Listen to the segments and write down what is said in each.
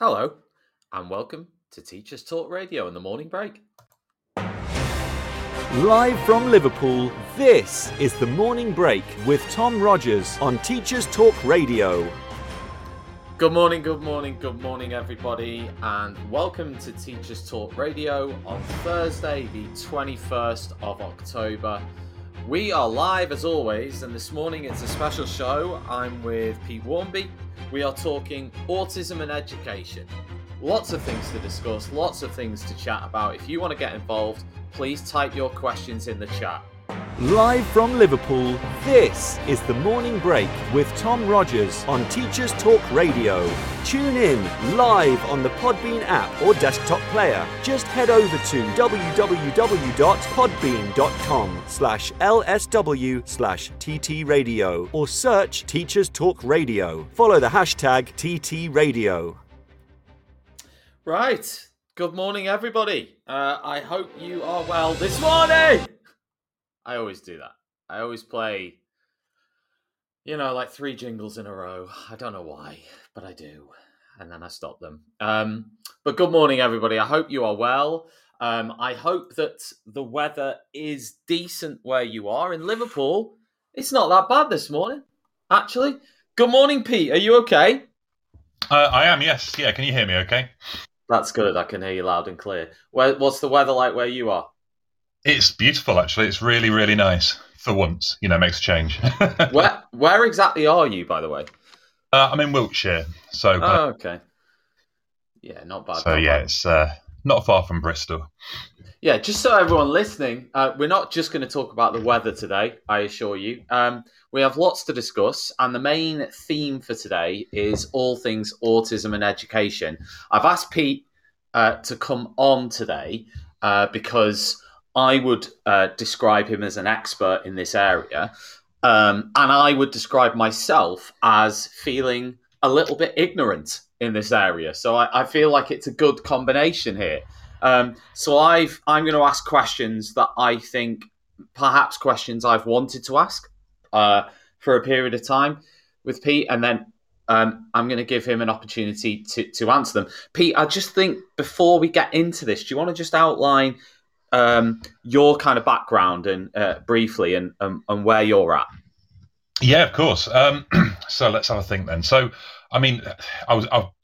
Hello, and welcome to Teachers Talk Radio in the morning break. Live from Liverpool, this is The Morning Break with Tom Rogers on Teachers Talk Radio. Good morning, everybody, and welcome to Teachers Talk Radio on Thursday, the 21st of October. We are live as always, and this morning it's a special show. I'm with Pete Wharmby. We are talking autism and education. Lots of things to discuss, lots of things to chat about. If you want to get involved, please type your questions in the chat. Live from Liverpool, this is The Morning Break with Tom Rogers on Teachers Talk Radio. Tune in live on the Podbean app or desktop player. Just head over to www.podbean.com/lsw/ttradio or search Teachers Talk Radio. Follow the hashtag #TTRadio. Right. Good morning, everybody. I hope you are well this morning. I always do that. I always play, like three jingles in a row. I don't know why, but I do. And then I stop them. But good morning, everybody. I hope you are well. I hope that the weather is decent where you are. In Liverpool, it's not that bad this morning, actually. Good morning, Pete. Are you okay? I am, yes. Yeah, can you hear me okay? That's good. I can hear you loud and clear. What's the weather like where you are? It's beautiful, actually. It's really, really nice for once. Makes a change. Where exactly are you, by the way? I'm in Wiltshire. So. Oh, okay. Yeah, not bad. So, yeah, it's not far from Bristol. Yeah, just so everyone listening, we're not just going to talk about the weather today, I assure you. We have lots to discuss, and the main theme for today is all things autism and education. I've asked Pete to come on today because I would describe him as an expert in this area, and I would describe myself as feeling a little bit ignorant in this area. So I feel like it's a good combination here. So I'm going to ask questions that I think, perhaps questions I've wanted to ask for a period of time with Pete, and then I'm going to give him an opportunity to answer them. Pete, I just think before we get into this, do you want to just outline your kind of background and briefly and where you're at? Yeah, of course. So let's have a think then. So,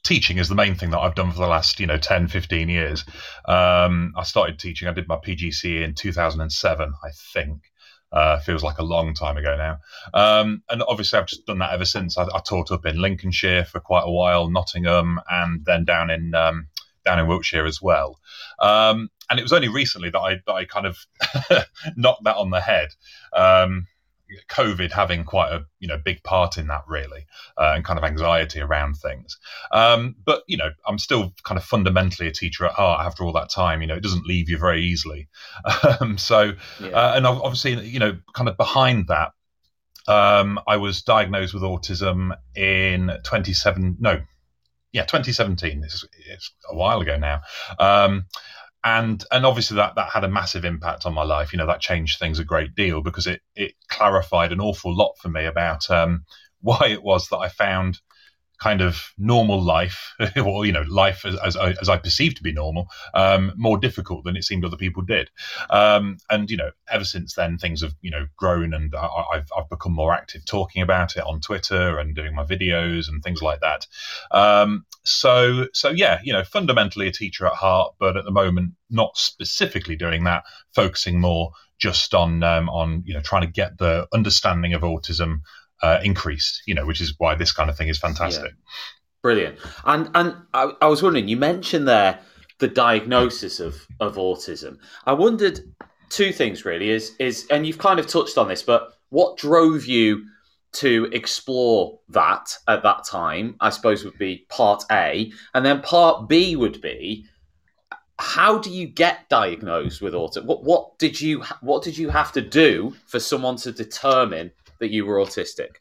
teaching is the main thing that I've done for the last, 10, 15 years. I started teaching. I did my PGCE in 2007, I think. Feels like a long time ago now. And obviously I've just done that ever since. I taught up in Lincolnshire for quite a while, Nottingham, and then down in Wiltshire as well. And it was only recently that I kind of knocked that on the head. COVID having quite a big part in that, really, and kind of anxiety around things. But I'm still kind of fundamentally a teacher at heart after all that time. It doesn't leave you very easily. And obviously, kind of behind that, I was diagnosed with autism in 2017. It's a while ago now. And obviously that had a massive impact on my life. That changed things a great deal because it clarified an awful lot for me about why it was that I found kind of normal life, or life as I perceived to be normal, more difficult than it seemed other people did. And ever since then, things have grown, and I've become more active talking about it on Twitter and doing my videos and things like that. So yeah, fundamentally a teacher at heart, but at the moment not specifically doing that, focusing more just on trying to get the understanding of autism increased, which is why this kind of thing is fantastic. Yeah. Brilliant. And I was wondering, you mentioned there the diagnosis of autism. I wondered two things really is, and you've kind of touched on this, but what drove you to explore that at that time, I suppose, would be part A, and then part B would be, how do you get diagnosed with autism? What did you have to do for someone to determine that you were autistic?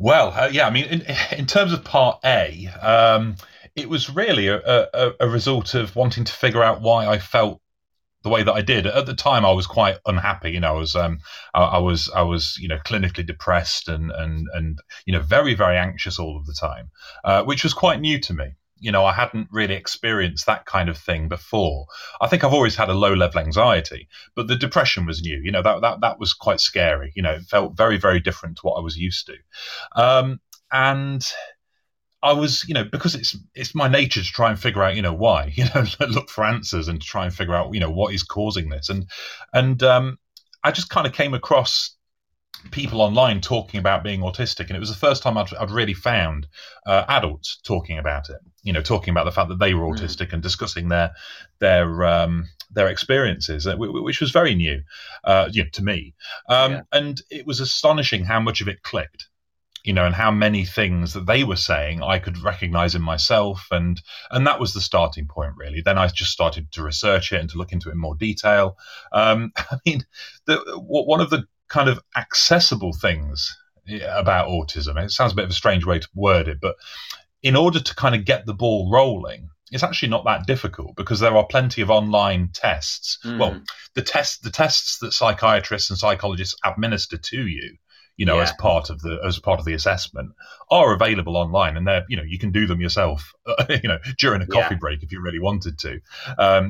Well, in terms of part A, it was really a result of wanting to figure out why I felt the way that I did. At the time, I was quite unhappy. I was clinically depressed and very, very anxious all of the time, which was quite new to me. you know, I hadn't really experienced that kind of thing before. I think I've always had a low level anxiety, but the depression was new. You know, that was quite scary. You know, it felt very, very different to what I was used to. And I was, you know, because it's my nature to try and figure out, you know, why, you know, look for answers and try and figure out, you know, what is causing this. And I just kind of came across people online talking about being autistic, and it was the first time I'd really found adults talking about it, you know, talking about the fact that they were autistic and discussing their experiences, which was very new you know, to me. And it was astonishing how much of it clicked, you know, and how many things that they were saying I could recognize in myself. And that was the starting point, really. Then I just started to research it and to look into it in more detail. I mean, one of the kind of accessible things about autism, it sounds a bit of a strange way to word it, but in order to kind of get the ball rolling, it's actually not that difficult, because there are plenty of online tests. Well, the tests that psychiatrists and psychologists administer to you, you know, as part of the assessment, are available online, and they're, you know, you can do them yourself, you know, during a coffee break if you really wanted to.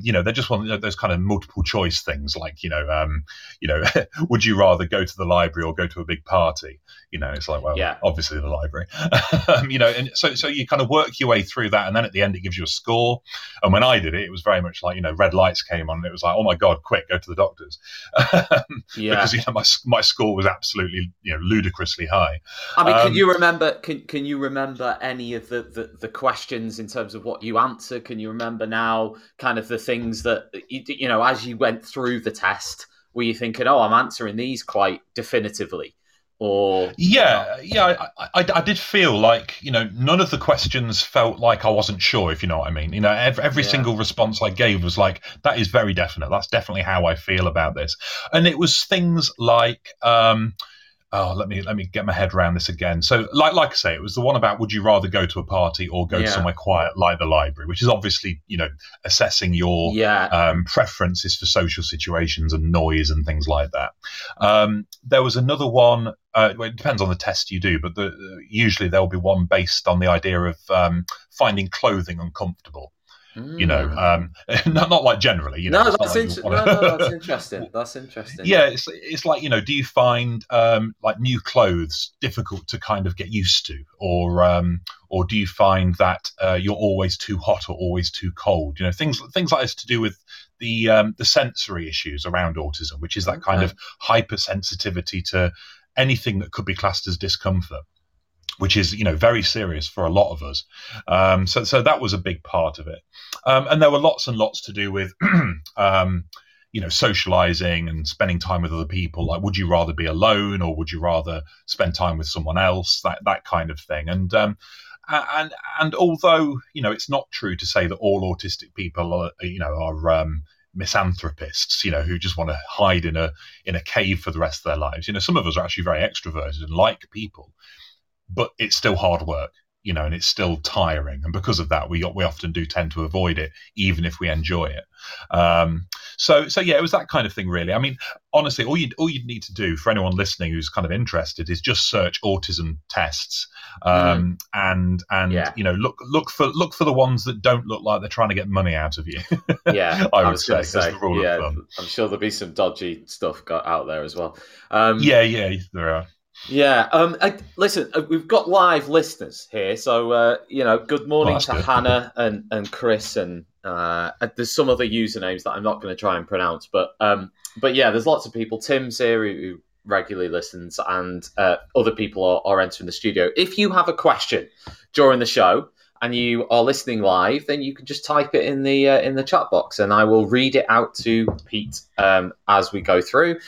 You know, they're just one of those kind of multiple choice things, like, you know, would you rather go to the library or go to a big party? You know, it's like, well, obviously the library. You know, and so you kind of work your way through that, and then at the end it gives you a score. And when I did it, it was very much like, you know, red lights came on, and it was like, oh my God, quick, go to the doctors, because, you know, my score was absolutely, you know, ludicrously high. I mean, can you remember any of the questions in terms of what you answered? Can you remember now kind of the things that you know, as you went through the test, were you thinking, oh, I'm answering these quite definitively? Or I did feel like, you know, none of the questions felt like I wasn't sure, if you know what I mean. You know, every single response I gave was like, that is very definite, that's definitely how I feel about this. And it was things like let me get my head around this again. So like I say, it was the one about would you rather go to a party or go to somewhere quiet like the library, which is obviously, you know, assessing your preferences for social situations and noise and things like that. There was another one, it depends on the test you do, but usually there'll be one based on the idea of finding clothing uncomfortable. You know, not like generally, you know. That's interesting. That's interesting. Yeah, it's like, you know, do you find like new clothes difficult to kind of get used to, or do you find that you're always too hot or always too cold? You know, things like this to do with the sensory issues around autism, which is that kind of hypersensitivity to anything that could be classed as discomfort, which is, you know, very serious for a lot of us. So that was a big part of it. And there were lots and lots to do with, you know, socializing and spending time with other people. Like, would you rather be alone or would you rather spend time with someone else? That kind of thing. And although, you know, it's not true to say that all autistic people are, you know, misanthropists, you know, who just want to hide in a cave for the rest of their lives. You know, some of us are actually very extroverted and like people, but it's still hard work, you know, and it's still tiring. And because of that, we often do tend to avoid it, even if we enjoy it. So yeah, it was that kind of thing, really. I mean, honestly, all you'd need to do, for anyone listening who's kind of interested, is just search autism tests, and you know, look for the ones that don't look like they're trying to get money out of you. Yeah, I would say that's the rule of thumb. I'm sure there'll be some dodgy stuff got out there as well. Yeah, there are. Yeah. Listen, we've got live listeners here. So, you know, good morning to good. Hannah and Chris. And there's some other usernames that I'm not going to try and pronounce. But yeah, there's lots of people. Tim's here who regularly listens, and other people are entering the studio. If you have a question during the show and you are listening live, then you can just type it in the chat box, and I will read it out to Pete as we go through.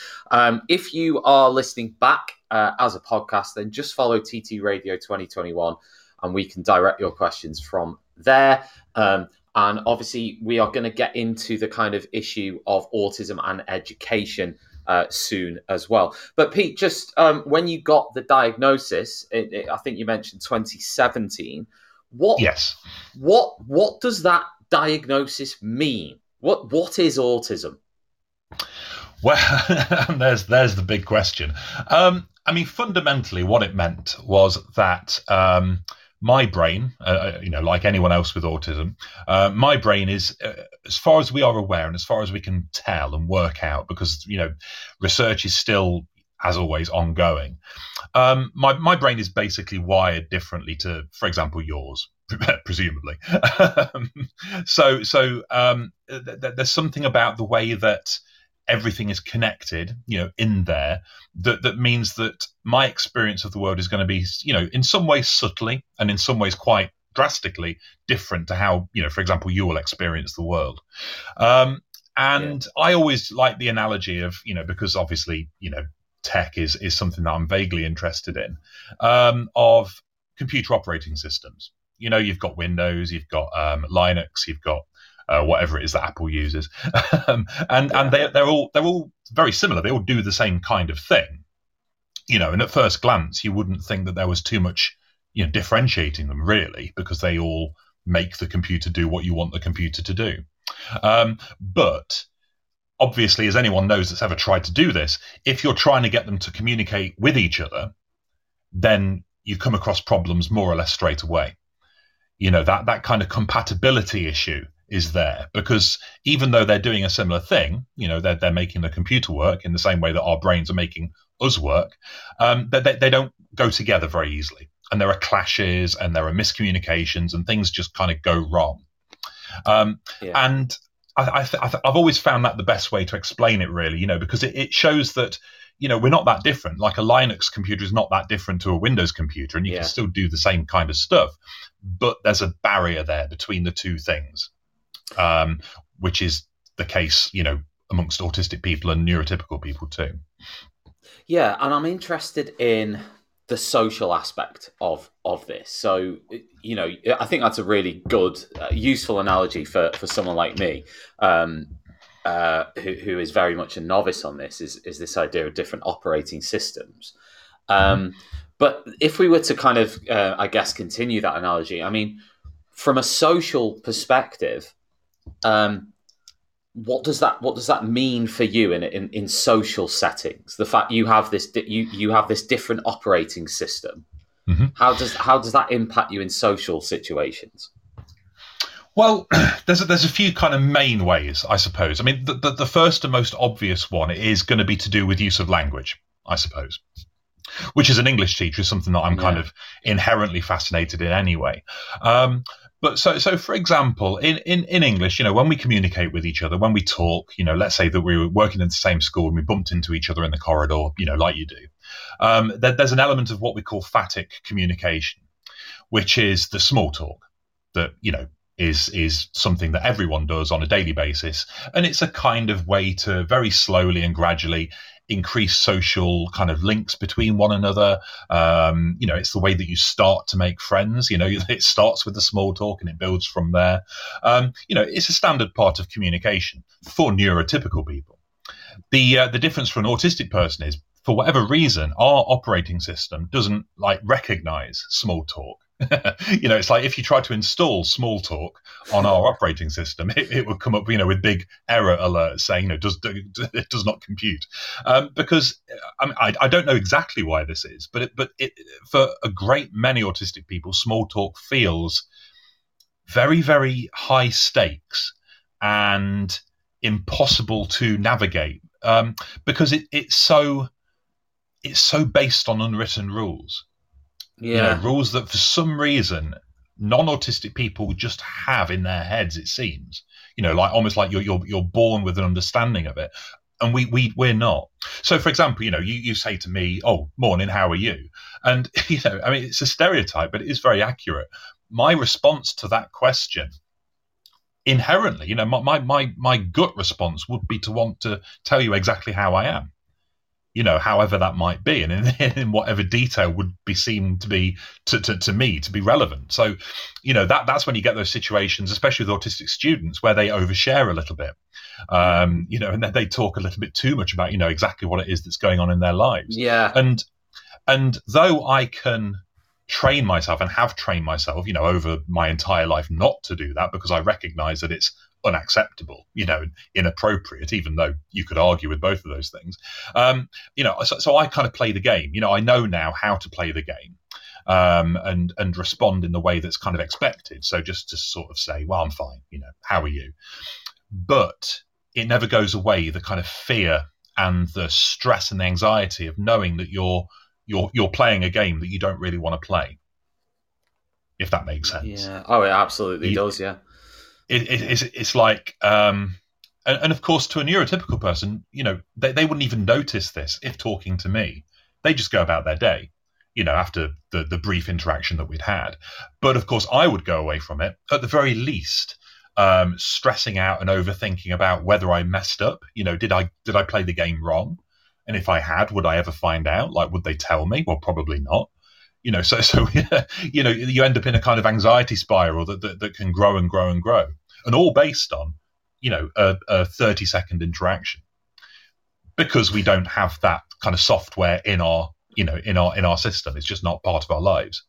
If you are listening back as a podcast, then just follow TT Radio 2021, and we can direct your questions from there. And obviously, we are going to get into the kind of issue of autism and education soon as well. But Pete, just when you got the diagnosis, I think you mentioned 2017. What does that diagnosis mean? What is autism? Well, there's the big question. I mean, fundamentally, what it meant was that my brain, like anyone else with autism, my brain is, as far as we are aware and as far as we can tell and work out, because, you know, research is still, as always, ongoing. My brain is basically wired differently to, for example, yours, presumably. There's something about the way that everything is connected, you know, in there, that means that my experience of the world is going to be, you know, in some ways subtly and in some ways quite drastically different to how, you know, for example, you will experience the world. I always like the analogy of, you know, because obviously, you know, tech is something that I'm vaguely interested in, of computer operating systems. You know, you've got Windows, you've got Linux, you've got whatever it is that Apple uses, and they're all very similar. They all do the same kind of thing, you know. And at first glance, you wouldn't think that there was too much, you know, differentiating them really, because they all make the computer do what you want the computer to do. But obviously, as anyone knows that's ever tried to do this, if you're trying to get them to communicate with each other, then you come across problems more or less straight away. You know, that kind of compatibility issue is there, because even though they're doing a similar thing, you know, they're making the computer work in the same way that our brains are making us work, they don't go together very easily. And there are clashes and there are miscommunications and things just kind of go wrong. And I've always found that the best way to explain it, really, you know, because it shows that, you know, we're not that different. Like a Linux computer is not that different to a Windows computer, and you can still do the same kind of stuff. But there's a barrier there between the two things. Which is the case, you know, amongst autistic people and neurotypical people too. Yeah, and I'm interested in the social aspect of this. So, you know, I think that's a really good, useful analogy for someone like me, who is very much a novice on this, is this idea of different operating systems. But if we were to kind of, I guess, continue that analogy, I mean, from a social perspective, what does that mean for you in social settings? The fact you have this different operating system, how does that impact you in social situations? Well, there's a few kind of main ways, I suppose. I mean, the first and most obvious one is going to be to do with use of language, I suppose, which as an English teacher is something that I'm kind of inherently fascinated in anyway. But so for example, in English, you know, when we communicate with each other, when we talk, you know, let's say that we were working in the same school and we bumped into each other in the corridor, you know, like you do, there's an element of what we call phatic communication, which is the small talk that, you know, is something that everyone does on a daily basis. And it's a kind of way to very slowly and gradually increase social kind of links between one another. You know, it's the way that you start to make friends. You know, it starts with the small talk and it builds from there. You know, it's a standard part of communication for neurotypical people. The difference for an autistic person is, for whatever reason, our operating system doesn't like recognize small talk. You know, it's like if you try to install small talk on our operating system, it would come up, you know, with big error alerts saying, you know, it does not compute. Because I mean, I don't know exactly why this is, but for a great many autistic people, small talk feels very, very high stakes and impossible to navigate, because it's so based on unwritten rules. Yeah, you know, rules that for some reason non-autistic people just have in their heads, it seems. You know, like almost like you're born with an understanding of it, and we're not. So, for example, you know, you say to me, "Oh, morning, how are you?" And, you know, I mean, it's a stereotype, but it is very accurate. My response to that question, inherently, you know, my gut response would be to want to tell you exactly how I am. You know, however that might be, and in whatever detail would be seem to be to me to be relevant. So, you know, that's when you get those situations, especially with autistic students, where they overshare a little bit, you know, and they talk a little bit too much about, you know, exactly what it is that's going on in their lives. Yeah. And though I can train myself and have trained myself, you know, over my entire life not to do that, because I recognize that it's unacceptable, you know, inappropriate, even though you could argue with both of those things. You know, so I kind of play the game. You know, I know now how to play the game. and respond in the way that's kind of expected. So just to sort of say, well, I'm fine, you know, how are you? But it never goes away, the kind of fear and the stress and the anxiety of knowing that you're playing a game that you don't really want to play, if that makes sense. Yeah. Oh, it absolutely does. Yeah. It's like, and of course, to a neurotypical person, you know, they wouldn't even notice this if talking to me. They just go about their day, you know, after the brief interaction that we'd had. But of course, I would go away from it, at the very least, stressing out and overthinking about whether I messed up. You know, did I play the game wrong? And if I had, would I ever find out? Like, would they tell me? Well, probably not. You know, so you know, you end up in a kind of anxiety spiral that can grow and grow and grow, and all based on, you know, a 30-second interaction, because we don't have that kind of software in our, you know, in our system. It's just not part of our lives.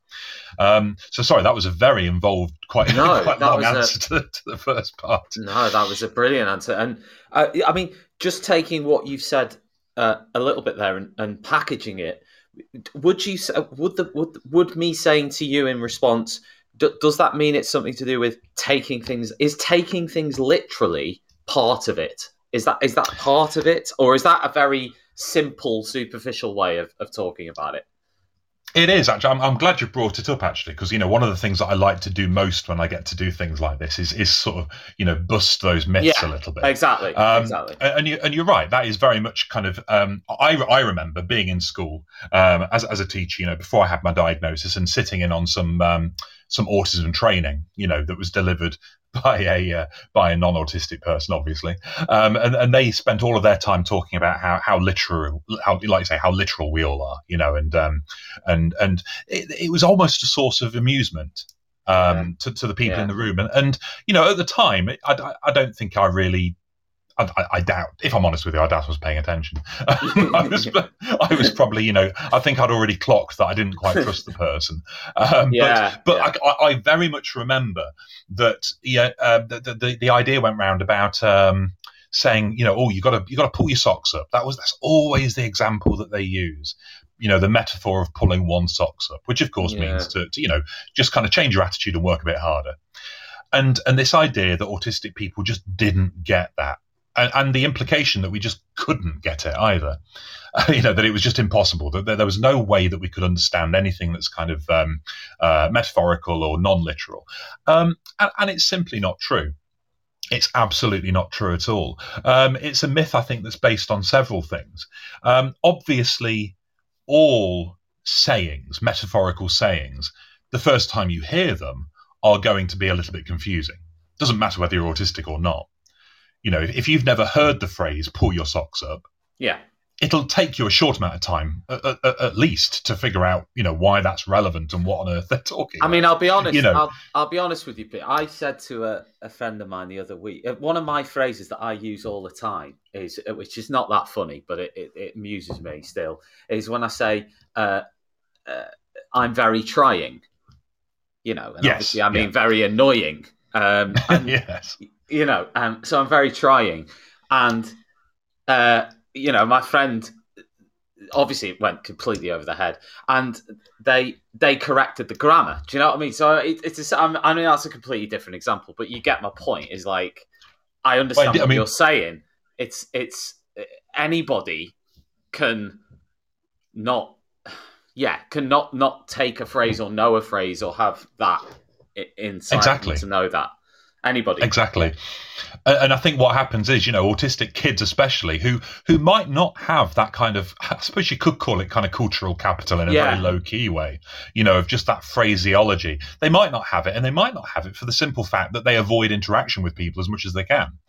So sorry, that was a very involved, quite long answer to the first part. No, that was a brilliant answer. And I mean, just taking what you've said a little bit there and packaging it, would me saying to you in response, does that mean it's something to do with taking things? Is taking things literally part of it? Is that part of it, or is that a very simple, superficial way of talking about it? It is, actually. I'm glad you brought it up, actually, because, you know, one of the things that I like to do most when I get to do things like this is sort of, you know, bust those myths a little bit. Exactly. Exactly. And you're right. That is very much kind of, I remember being in school as a teacher, you know, before I had my diagnosis, and sitting in on some autism training, you know, that was delivered by a non-autistic person, obviously, and they spent all of their time talking about how literal we all are, you know, and it was almost a source of amusement to the people in the room, and you know, at the time, I don't think I really. I doubt, if I'm honest with you, I doubt I was paying attention. I was probably, you know, I think I'd already clocked that I didn't quite trust the person. I very much remember that. Yeah, the idea went round about saying, you know, oh, you got to pull your socks up. That's always the example that they use. You know, the metaphor of pulling one socks up, which of course means to you know, just kind of change your attitude and work a bit harder. And this idea that autistic people just didn't get that. And the implication that we just couldn't get it either, you know, that it was just impossible, that there was no way that we could understand anything that's kind of metaphorical or non-literal. And it's simply not true. It's absolutely not true at all. It's a myth, I think, that's based on several things. Obviously, all sayings, metaphorical sayings, the first time you hear them are going to be a little bit confusing. Doesn't matter whether you're autistic or not. You know, if you've never heard the phrase "pull your socks up," it'll take you a short amount of time, at least, to figure out, you know, why that's relevant and what on earth they're talking about. I mean, I'll be honest. You know, I'll be honest with you, Pete. I said to a friend of mine the other week, one of my phrases that I use all the time is, which is not that funny, but it amuses me still, is when I say, "I'm very trying," you know, and obviously I mean very annoying. You know, so I'm very trying, and you know, my friend, obviously it went completely over the head, and they corrected the grammar. Do you know what I mean? So I mean, that's a completely different example, but you get my point. Is like, I understand what you're saying. It's anybody can not take a phrase or know a phrase or have that insight to know that. Anybody. Exactly. And I think what happens is, you know, autistic kids especially, who might not have that kind of, I suppose you could call it kind of cultural capital in a very low-key way, you know, of just that phraseology. They might not have it, and they might not have it for the simple fact that they avoid interaction with people as much as they can.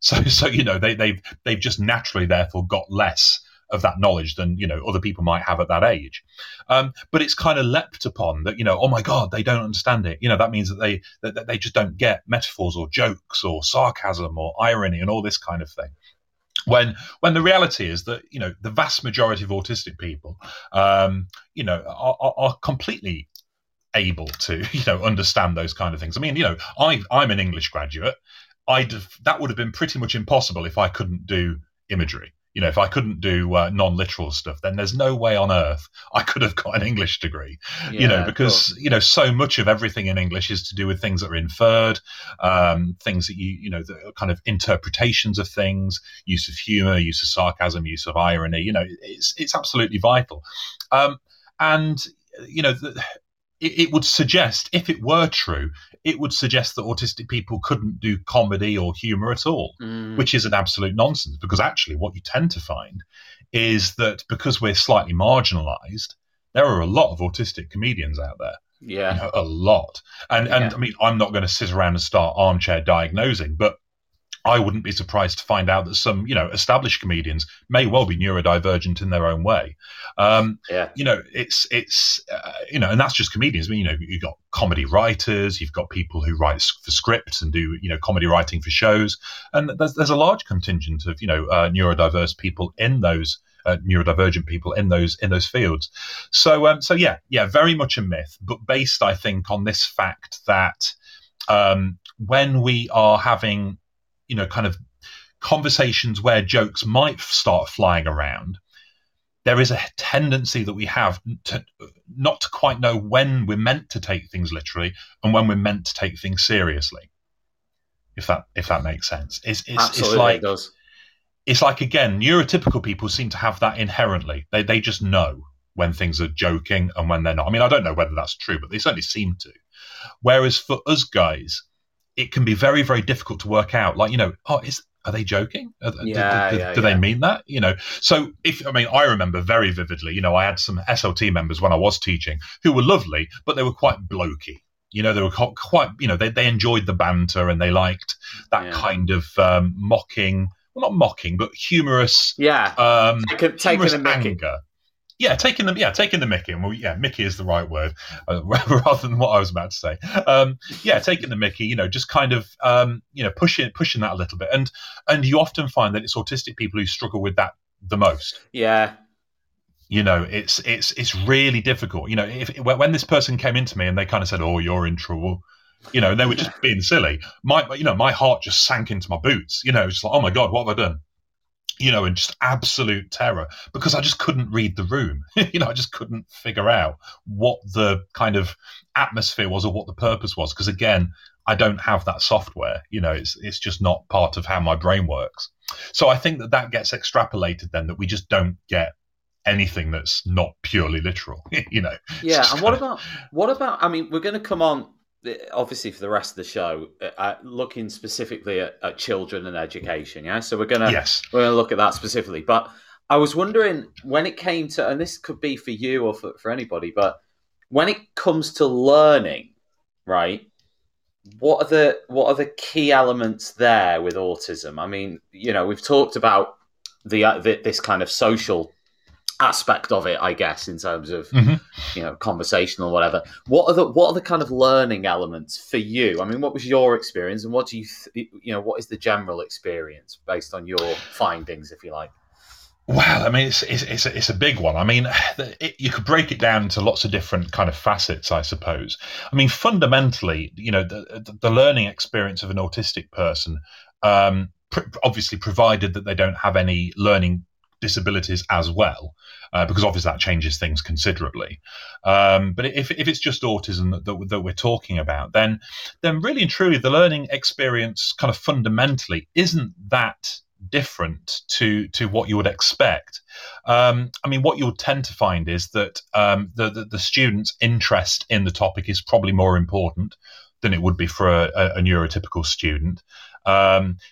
So you know, they've just naturally therefore got less of that knowledge than, you know, other people might have at that age. But it's kind of leapt upon that, you know, oh my God, they don't understand it. You know, that means that they just don't get metaphors or jokes or sarcasm or irony and all this kind of thing. When the reality is that, you know, the vast majority of autistic people, you know, are completely able to, you know, understand those kind of things. I mean, you know, I'm an English graduate. That would have been pretty much impossible if I couldn't do imagery. You know, if I couldn't do non-literal stuff, then there's no way on earth I could have got an English degree, yeah, you know, because, you know, so much of everything in English is to do with things that are inferred, things that you know, the kind of interpretations of things, use of humour, use of sarcasm, use of irony, you know, it's absolutely vital. And, you know, it would suggest, if it were true, it would suggest that autistic people couldn't do comedy or humour at all, which is an absolute nonsense, because actually what you tend to find is that because we're slightly marginalised, there are a lot of autistic comedians out there. Yeah. You know, a lot. And I mean, I'm not going to sit around and start armchair diagnosing, but I wouldn't be surprised to find out that some, you know, established comedians may well be neurodivergent in their own way. You know, it's you know, and that's just comedians. I mean, you know, you've got comedy writers, you've got people who write for scripts and do, you know, comedy writing for shows. And there's a large contingent of, you know, neurodiverse people in those neurodivergent people in those fields. So very much a myth, but based, I think, on this fact that when we are having, you know, kind of conversations where jokes might start flying around, there is a tendency that we have to not to quite know when we're meant to take things literally and when we're meant to take things seriously. If that makes sense, absolutely, like, it does. It's like, again, neurotypical people seem to have that inherently. They just know when things are joking and when they're not. I mean, I don't know whether that's true, but they certainly seem to. Whereas for us guys, it can be very, very difficult to work out. Like, you know, are they joking? Do they mean that? You know, so I remember very vividly, you know, I had some SLT members when I was teaching who were lovely, but they were quite blokey. You know, they were quite, you know, they enjoyed the banter and they liked that kind of mocking, well, not mocking, but humorous. Yeah. Taking the anger. Yeah, taking the Mickey. Well, yeah, Mickey is the right word, rather than what I was about to say. Taking the Mickey, you know, just kind of, you know, pushing that a little bit. And you often find that it's autistic people who struggle with that the most. Yeah. You know, it's really difficult. You know, when this person came into me and they kind of said, "Oh, you're in trouble," you know, and they were just being silly. My heart just sank into my boots. You know, it's like, oh my God, what have I done? You know, and just absolute terror, because I just couldn't read the room. You know, I just couldn't figure out what the kind of atmosphere was or what the purpose was. Because again, I don't have that software. You know, it's just not part of how my brain works. So I think that gets extrapolated then, that we just don't get anything that's not purely literal. You know. Yeah, and what about? I mean, we're going to come on, obviously, for the rest of the show, looking specifically at children and education, yeah. So we're gonna look at that specifically. But I was wondering, when it came to, and this could be for you or for anybody, but when it comes to learning, right? What are the key elements there with autism? I mean, you know, we've talked about this kind of social aspect of it, I guess, in terms of you know, conversational, whatever. What are the kind of learning elements for you? I mean, what was your experience, and what do you you know, what is the general experience based on your findings, if you like? Well, I mean, it's a big one. I mean, you could break it down into lots of different kind of facets, I suppose. I mean, fundamentally, you know, the learning experience of an autistic person, obviously provided that they don't have any learning disabilities as well, because obviously that changes things considerably. But if it's just autism that we're talking about, then really and truly the learning experience kind of fundamentally isn't that different to what you would expect. I mean, what you'll tend to find is that the student's interest in the topic is probably more important than it would be for a neurotypical student.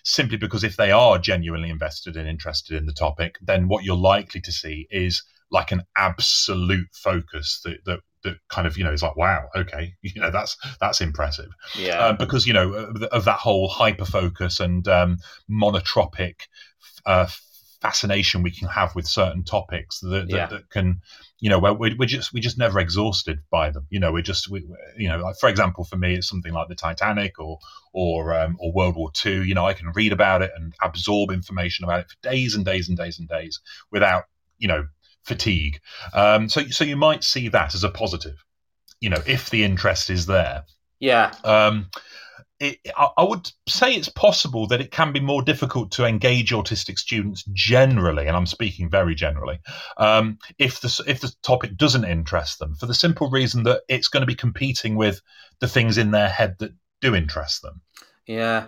Simply because if they are genuinely invested and interested in the topic, then what you're likely to see is like an absolute focus that kind of, you know, is like, wow, okay, you know, that's impressive. Yeah. Because, you know, of that whole hyper-focus and monotropic fascination we can have with certain topics that can, you know, where we're just never exhausted by them. You know, you know, like, for example, for me, it's something like the Titanic or World War II. You know, I can read about it and absorb information about it for days and days and days and days without, you know, fatigue. So you might see that as a positive, you know, if the interest is there. Yeah. I would say it's possible that it can be more difficult to engage autistic students generally, and I'm speaking very generally, if the topic doesn't interest them, for the simple reason that it's going to be competing with the things in their head that do interest them. Yeah.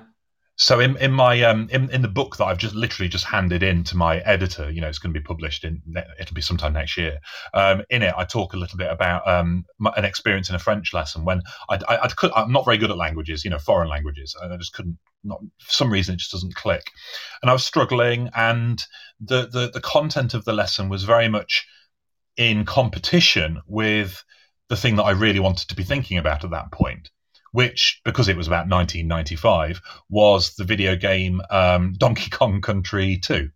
So in my in the book that I've just literally just handed in to my editor, you know, it's going to be published it'll be sometime next year. In it, I talk a little bit about an experience in a French lesson when I'm not very good at languages, you know, foreign languages, and I just for some reason it just doesn't click, and I was struggling, and the content of the lesson was very much in competition with the thing that I really wanted to be thinking about at that point, which, because it was about 1995, was the video game Donkey Kong Country 2.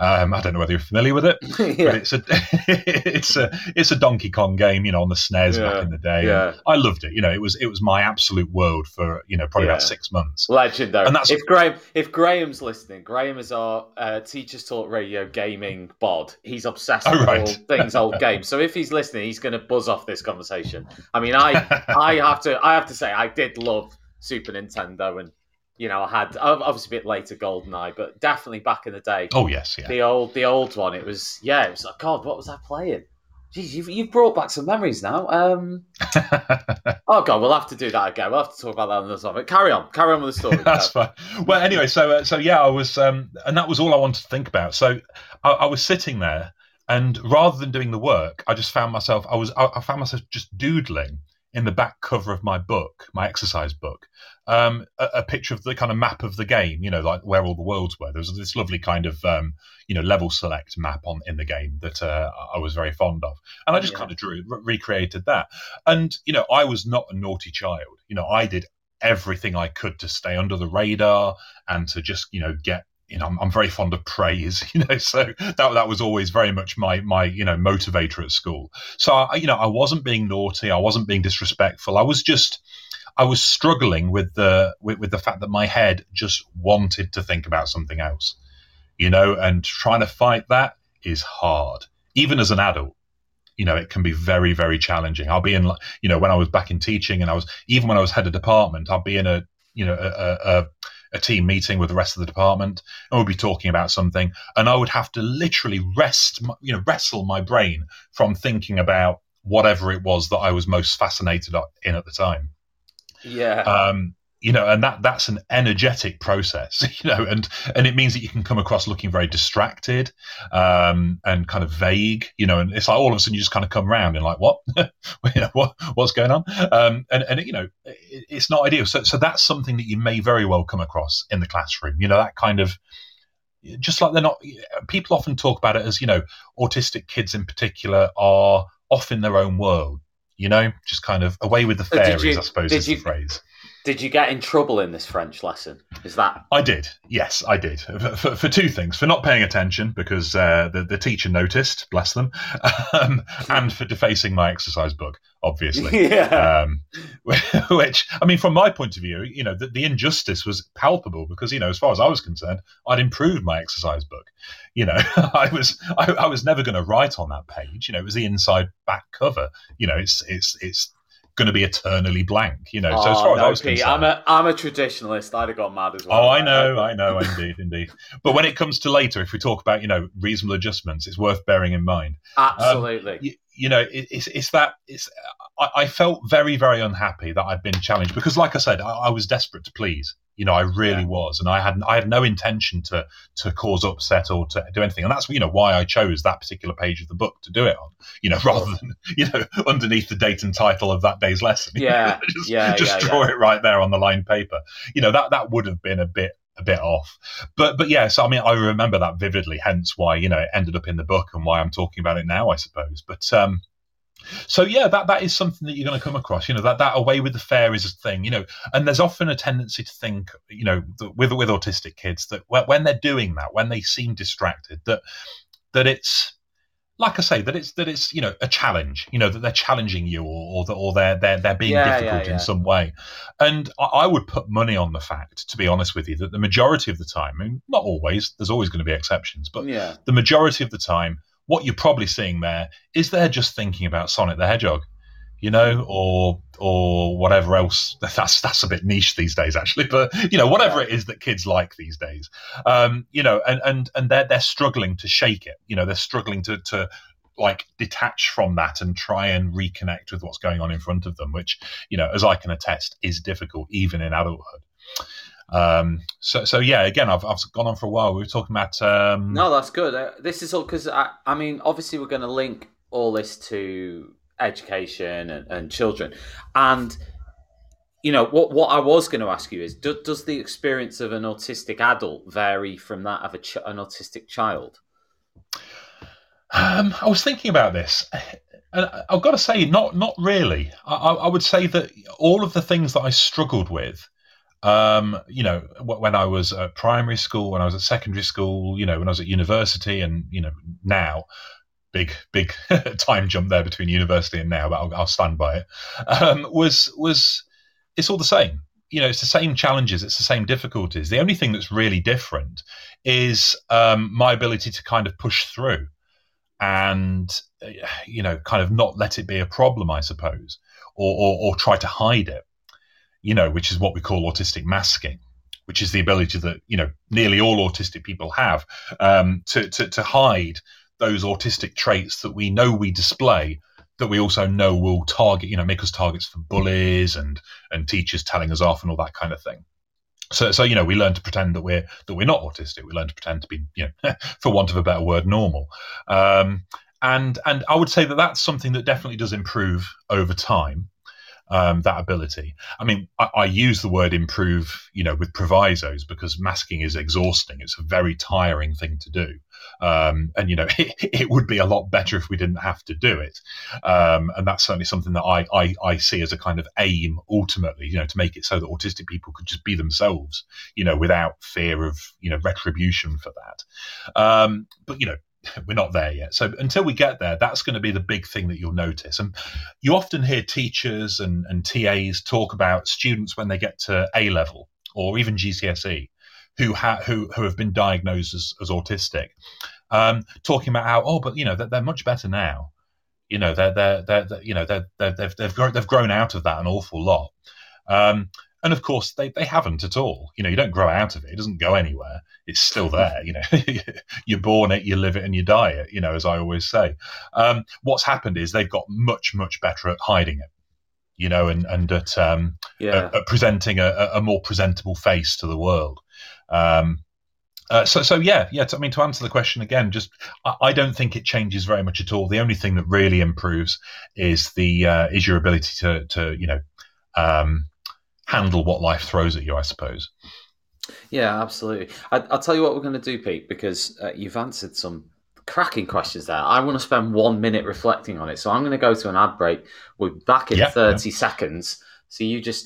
I don't know whether you're familiar with it, yeah. But it's a Donkey Kong game, you know, on the SNES back in the day. Yeah. I loved it. You know, it was my absolute world for, you know, probably about 6 months. Legendary. And that's if Graham's listening, Graham is our Teachers Talk Radio gaming bod. He's obsessed with old things, old games. So if he's listening, he's going to buzz off this conversation. I mean, I have to say, I did love Super Nintendo, and you know, I had, obviously a bit later, GoldenEye, but definitely back in the day. Oh yes, yeah. The old one. It was like, God, what was I playing? Jeez, you've brought back some memories now. Oh God, we'll have to do that again. We'll have to talk about that another time. But carry on with the story. That's fine. Well, anyway, so yeah, I was, and that was all I wanted to think about. So I was sitting there, and rather than doing the work, I just found myself, I found myself just doodling in the back cover of my book, my exercise book, a picture of the kind of map of the game, you know, like where all the worlds were. There was this lovely kind of, you know, level select map in the game that I was very fond of. And I just kind of recreated that. And, you know, I was not a naughty child. You know, I did everything I could to stay under the radar and to just, you know, get, you know, I'm very fond of praise, you know, so that was always very much my you know, motivator at school. So I, you know, I wasn't being naughty, I wasn't being disrespectful. I was struggling with the fact that my head just wanted to think about something else, you know, and trying to fight that is hard, even as an adult. You know, it can be very, very challenging. I'll be in, you know, when I was back in teaching, and I was, even when I was head of department, I'll be in a, you know, a team meeting with the rest of the department, and we'll be talking about something, and I would have to literally wrestle my brain from thinking about whatever it was that I was most fascinated in at the time. Yeah. You know, and that's an energetic process, you know, and it means that you can come across looking very distracted, and kind of vague, you know, and it's like all of a sudden you just kind of come round and like, what, you know, what's going on? And you know, it's not ideal. So that's something that you may very well come across in the classroom, you know, that kind of, just like people often talk about it as, you know, autistic kids in particular are off in their own world, you know, just kind of away with the fairies, I suppose is the phrase. Did you get in trouble in this French lesson? Is that... I did. Yes, I did. For two things. For not paying attention, because the teacher noticed, bless them, and for defacing my exercise book, obviously. Yeah. Which, I mean, from my point of view, you know, the injustice was palpable because, you know, as far as I was concerned, I'd improved my exercise book. You know, I was never going to write on that page. You know, it was the inside back cover. You know, it's going to be eternally blank, you know. Oh, so as far as I was concerned, I'm a traditionalist. I'd have got mad as well. Oh, I know, indeed. But when it comes to later, if we talk about, you know, reasonable adjustments, it's worth bearing in mind. Absolutely. You know, it's that. I felt very, very unhappy that I'd been challenged because, like I said, I was desperate to please. You know, I really was, and I had no intention to cause upset or to do anything, and that's, you know, why I chose that particular page of the book to do it on. You know, rather than, you know, underneath the date and title of that day's lesson. Yeah, just draw it right there on the lined paper. You know, that would have been a bit off, but yes, yeah, so, I mean, I remember that vividly. Hence why, you know, it ended up in the book and why I'm talking about it now, I suppose. But so yeah, that is something that you're going to come across, you know, that away with the fairies thing, you know, and there's often a tendency to think, you know, with autistic kids that when they're doing that, when they seem distracted, that it's, like I say, that it's you know, a challenge, you know, that they're challenging you or they're being difficult in some way. And I would put money on the fact, to be honest with you, that the majority of the time, I mean, not always, there's always going to be exceptions, but the majority of the time, what you're probably seeing there is they're just thinking about Sonic the Hedgehog. you know, or whatever else. That's a bit niche these days, actually. But, you know, whatever it is that kids like these days, you know, and they're struggling to shake it. You know, they're struggling to like detach from that and try and reconnect with what's going on in front of them, which, you know, as I can attest, is difficult even in adulthood. So yeah, again, I've gone on for a while. We were talking about no, that's good. This is all because I mean, obviously we're going to link all this to education and children, and you know what I was going to ask you is, does the experience of an autistic adult vary from that of an autistic child? I was thinking about this, and I've got to say, not really. I would say that all of the things that I struggled with, you know, when I was at primary school, when I was at secondary school, you know, when I was at university, and, you know, now, big time jump there between university and now, but I'll stand by it, was it's all the same. You know, it's the same challenges, it's the same difficulties. The only thing that's really different is my ability to kind of push through and, you know, kind of not let it be a problem, I suppose, or try to hide it. You know, which is what we call autistic masking, which is the ability that, you know, nearly all autistic people have to hide those autistic traits that we know we display, that we also know will target, you know, make us targets for bullies and teachers telling us off and all that kind of thing. So you know, we learn to pretend that we're not autistic. We learn to pretend to be, you know, for want of a better word, normal. And I would say that that's something that definitely does improve over time. That ability. I mean, I use the word improve, you know, with provisos, because masking is exhausting. It's a very tiring thing to do. And, you know, it would be a lot better if we didn't have to do it. And that's certainly something that I see as a kind of aim ultimately, you know, to make it so that autistic people could just be themselves, you know, without fear of, you know, retribution for that. But, you know, we're not there yet. So until we get there, that's going to be the big thing that you'll notice. And you often hear teachers and TAs talk about students when they get to A level or even GCSE who have been diagnosed as autistic, talking about how, oh, but you know, they're much better now. You know, they're you know, they've grown out of that an awful lot. And of course, they haven't at all. You know, you don't grow out of it. It doesn't go anywhere. It's still there. You know, you're born it, you live it, and you die it, you know, as I always say. What's happened is they've got much, much better at hiding it, you know, and at presenting a more presentable face to the world. So, I mean, to answer the question again, just I don't think it changes very much at all. The only thing that really improves is is your ability to you know, handle what life throws at you, I suppose. Yeah, absolutely. I'll tell you what we're going to do, Pete, because you've answered some cracking questions there. I want to spend 1 minute reflecting on it, so I'm going to go to an ad break. We're back in 30 seconds, so you just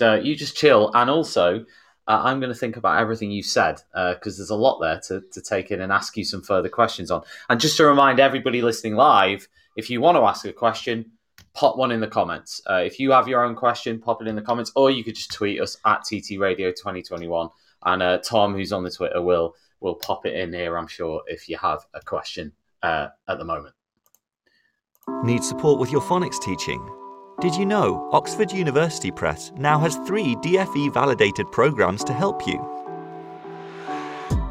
chill, and also I'm going to think about everything you've said, because there's a lot there to take in and ask you some further questions on. And just to remind everybody listening live, if you want to ask a question, pop one in the comments. If you have your own question, pop it in the comments, or you could just tweet us at TT Radio 2021. And Tom, who's on the Twitter, will pop it in here, I'm sure, if you have a question at the moment. Need support with your phonics teaching? Did you know Oxford University Press now has 3 DFE-validated programmes to help you?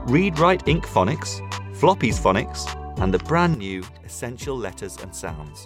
Read Write Inc. Phonics, Floppy's Phonics, and the brand new Essential Letters and Sounds.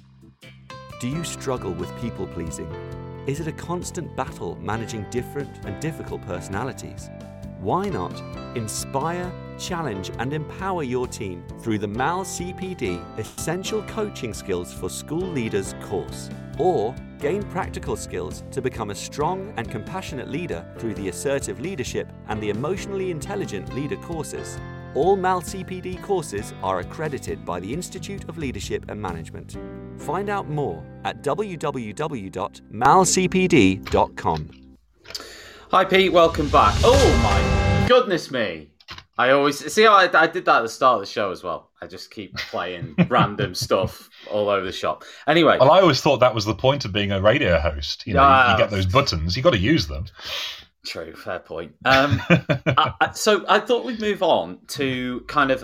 Do you struggle with people pleasing? Is it a constant battle managing different and difficult personalities? Why not inspire, challenge and empower your team through the MALCPD Essential Coaching Skills for School Leaders course, or gain practical skills to become a strong and compassionate leader through the Assertive Leadership and the Emotionally Intelligent Leader courses. All MALCPD courses are accredited by the Institute of Leadership and Management. Find out more at www.malcpd.com. Hi Pete, welcome back. Oh my goodness me. I always see how I did that at the start of the show as well. I just keep playing random stuff all over the shop. Anyway, well, I always thought that was the point of being a radio host. You know, you get those buttons, you got to use them. True, fair point. So I thought we'd move on to kind of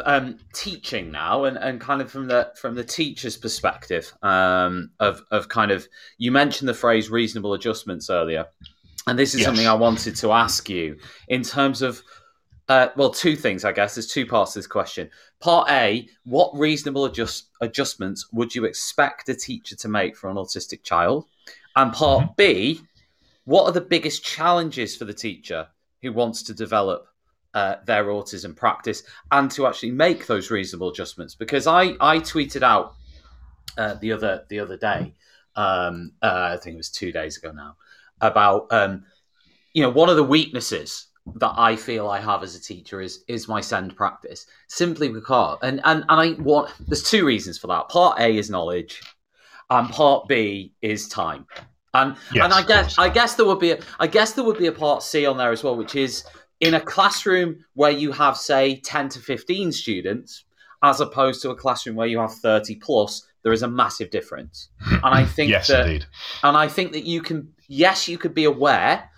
teaching now, and kind of from the teacher's perspective of kind of, you mentioned the phrase reasonable adjustments earlier, and this is something I wanted to ask you in terms of. Well, two things, I guess. There's two parts to this question. Part A, what reasonable adjustments would you expect a teacher to make for an autistic child? And part B, what are the biggest challenges for the teacher who wants to develop their autism practice and to actually make those reasonable adjustments? Because I tweeted out the other day, I think it was 2 days ago now, about one of the weaknesses that I feel I have as a teacher is my SEND practice, simply because, and I want, there's two reasons for that. Part A is knowledge, and part B is time. And I guess there would be a part C on there as well, which is in a classroom where you have, say, 10 to 15 students, as opposed to a classroom where you have 30 plus, there is a massive difference. And I think that you can, you could be aware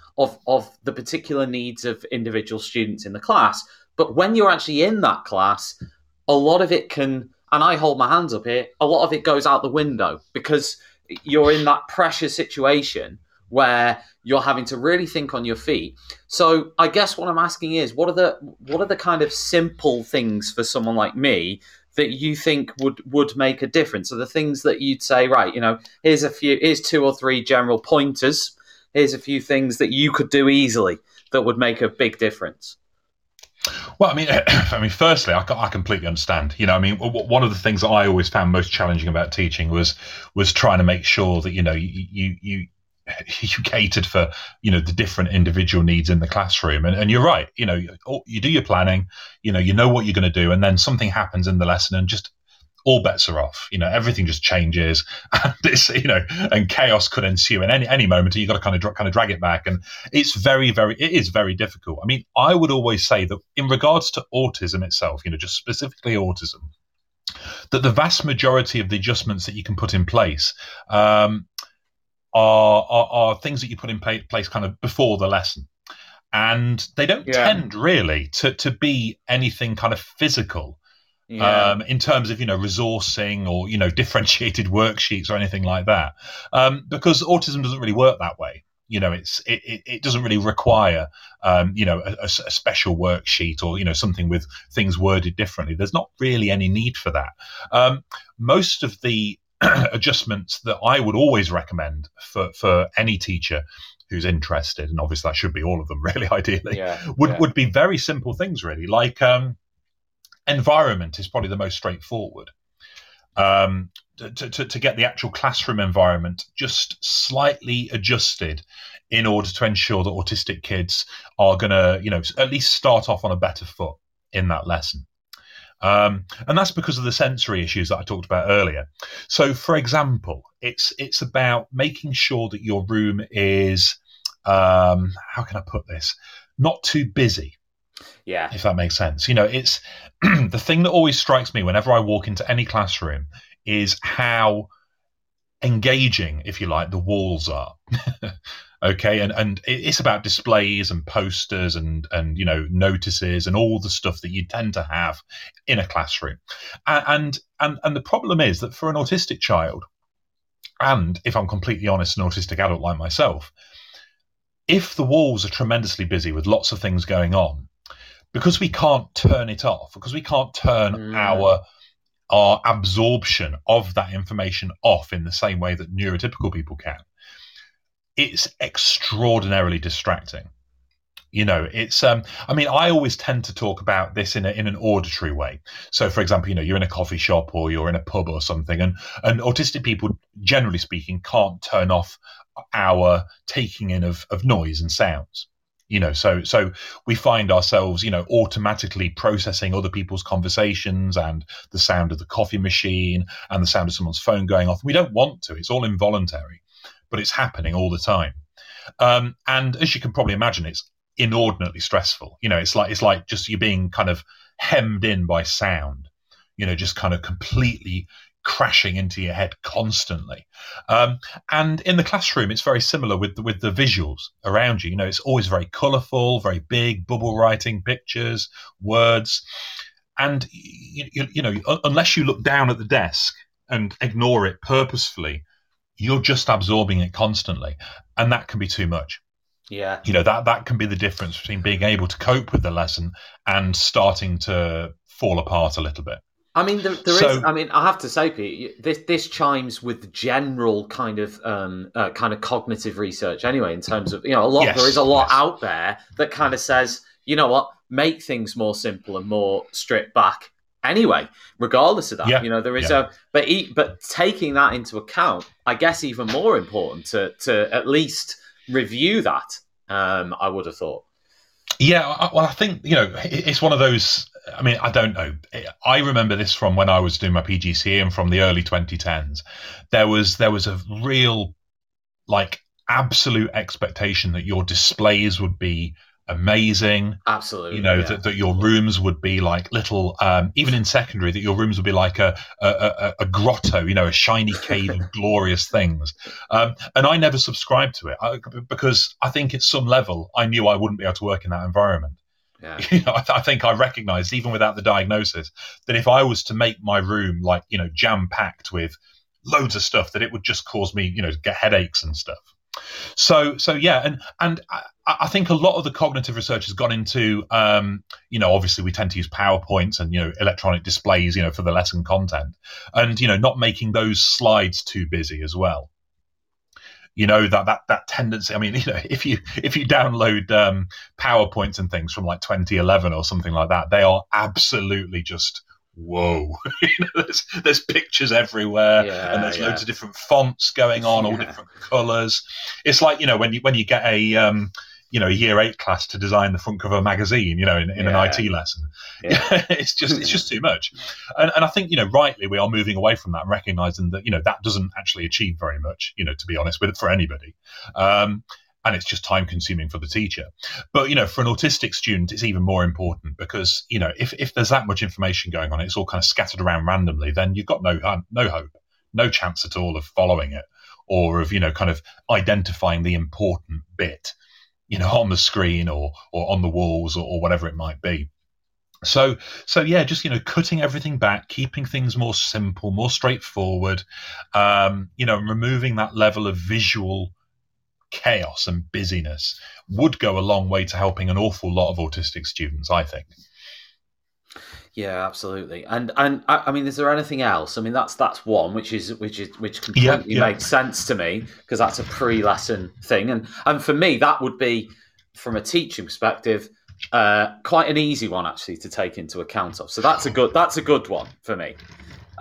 of the particular needs of individual students in the class. But when you're actually in that class, a lot of it can, and I hold my hands up here, a lot of it goes out the window because you're in that pressure situation where you're having to really think on your feet. So I guess what I'm asking is, what are the kind of simple things for someone like me that you think would make a difference? So the things that you'd say, right, here's 2 or 3 general pointers. Here's a few things that you could do easily that would make a big difference. Well, I mean, firstly, I completely understand. One of the things that I always found most challenging about teaching was trying to make sure that you catered for the different individual needs in the classroom. And you're right. You do your planning. You know what you're going to do, and then something happens in the lesson, and just all bets are off. Everything just changes, and it's and chaos could ensue in any moment. You've got to kind of drag it back, and it's very difficult. I mean, I would always say that in regards to autism itself, just specifically autism, that the vast majority of the adjustments that you can put in place are things that you put in place kind of before the lesson. And they don't tend really to be anything kind of physical. Yeah. In terms of resourcing or differentiated worksheets or anything like that, because autism doesn't really work that way. It doesn't really require a special worksheet or something with things worded differently. There's not really any need for that. Most of the adjustments that I would always recommend for any teacher who's interested, and obviously that should be all of them really, ideally, would be very simple things really, like environment is probably the most straightforward. To get the actual classroom environment just slightly adjusted in order to ensure that autistic kids are going to, at least start off on a better foot in that lesson. And that's because of the sensory issues that I talked about earlier. So, for example, it's about making sure that your room is, how can I put this, not too busy. Yeah, if that makes sense. It's the thing that always strikes me whenever I walk into any classroom is how engaging, if you like, the walls are. Okay, and it's about displays and posters and notices and all the stuff that you tend to have in a classroom. And the problem is that for an autistic child, and if I'm completely honest, an autistic adult like myself, if the walls are tremendously busy with lots of things going on, because we can't turn it off, because we can't turn our absorption of that information off in the same way that neurotypical people can, it's extraordinarily distracting. You know, it's I mean, I always tend to talk about this in an auditory way. So, for example, you know, you're in a coffee shop or you're in a pub or something, and autistic people, generally speaking, can't turn off our taking in of noise and sounds. You know, so we find ourselves, you know, automatically processing other people's conversations and the sound of the coffee machine and the sound of someone's phone going off. We don't want to. It's all involuntary, but it's happening all the time. And as you can probably imagine, it's inordinately stressful. You know, it's like just you're being kind of hemmed in by sound, you know, just kind of completely crashing into your head constantly. And in the classroom, it's very similar with the visuals around you. You know, it's always very colourful, very big, bubble writing, pictures, words. And, you know, unless you look down at the desk and ignore it purposefully, you're just absorbing it constantly. And that can be too much. Yeah, you know, that can be the difference between being able to cope with the lesson and starting to fall apart a little bit. I mean, there is. I mean, I have to say, Pete, this chimes with the general kind of cognitive research, anyway. In terms of, you know, there is a lot out there that kind of says, you know what, make things more simple and more stripped back. Anyway, regardless of that, yeah, you know, there is but taking that into account, I guess, even more important to at least review that, I would have thought. Yeah, well, I think, you know, it's one of those, I mean, I don't know. I remember this from when I was doing my PGCE and from the early 2010s. There was a real, like, absolute expectation that your displays would be amazing. Absolutely. You know, that your rooms would be like little, even in secondary, that your rooms would be like a grotto, you know, a shiny cave of glorious things. And I never subscribed to it because I think at some level I knew I wouldn't be able to work in that environment. Yeah. You know, I think I recognised, even without the diagnosis, that if I was to make my room, like, you know, jam-packed with loads of stuff, that it would just cause me, you know, to get headaches and stuff. So yeah, and I think a lot of the cognitive research has gone into, you know, obviously we tend to use PowerPoints and, you know, electronic displays, you know, for the lesson content, and, you know, not making those slides too busy as well. You know, that tendency. I mean, you know, if you download PowerPoints and things from like 2011 or something like that, they are absolutely just, whoa. You know, there's pictures everywhere, and there's loads of different fonts going on, all different colours. It's like, you know, when you get a you know, a year 8 class to design the front cover of a magazine, you know, in an IT lesson. Yeah. it's just too much. And I think, you know, rightly we are moving away from that and recognising that, you know, that doesn't actually achieve very much, you know, to be honest with it, for anybody. And it's just time consuming for the teacher. But, you know, for an autistic student, it's even more important because, you know, if there's that much information going on, it's all kind of scattered around randomly, then you've got no hope, no chance at all of following it or of, you know, kind of identifying the important bit, you know, on the screen or on the walls or whatever it might be. So yeah, just, you know, cutting everything back, keeping things more simple, more straightforward, you know, removing that level of visual chaos and busyness would go a long way to helping an awful lot of autistic students, I think. Yeah, absolutely. And I mean, is there anything else? I mean, that's one which completely makes sense to me because that's a pre-lesson thing, and for me that would be, from a teaching perspective, quite an easy one actually to take into account of. So that's a good one for me.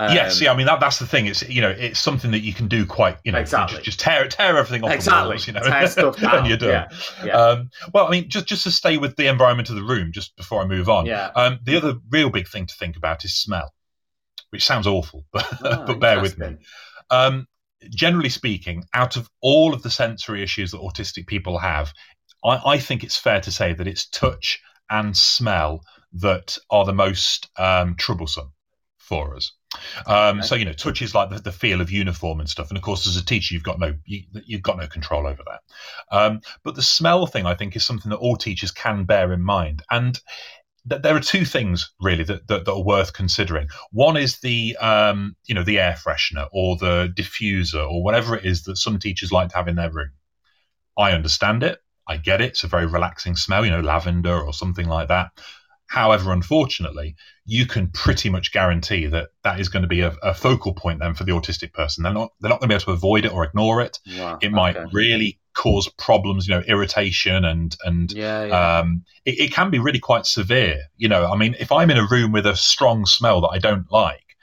I mean that's the thing. It's, you know, it's something that you can do quite, you know, exactly. just tear everything off the walls, you know, tear stuff down. And you're done. Yeah. Yeah. Well, I mean, just to stay with the environment of the room, just before I move on. Yeah. The other real big thing to think about is smell, which sounds awful, but bear with me. Generally speaking, out of all of the sensory issues that autistic people have, I think it's fair to say that it's touch and smell that are the most troublesome for us. So, you know, touch is like the feel of uniform and stuff, and of course as a teacher you've got no control over that, but the smell thing I think is something that all teachers can bear in mind, and there are two things really that are worth considering. One is the you know, the air freshener or the diffuser or whatever it is that some teachers like to have in their room. I understand it, I get it, it's a very relaxing smell, you know, lavender or something like that. However, unfortunately, you can pretty much guarantee that is going to be a focal point then for the autistic person. They're not going to be able to avoid it or ignore it. Wow, it might really cause problems, you know, irritation and it can be really quite severe. You know, I mean, if I'm in a room with a strong smell that I don't like,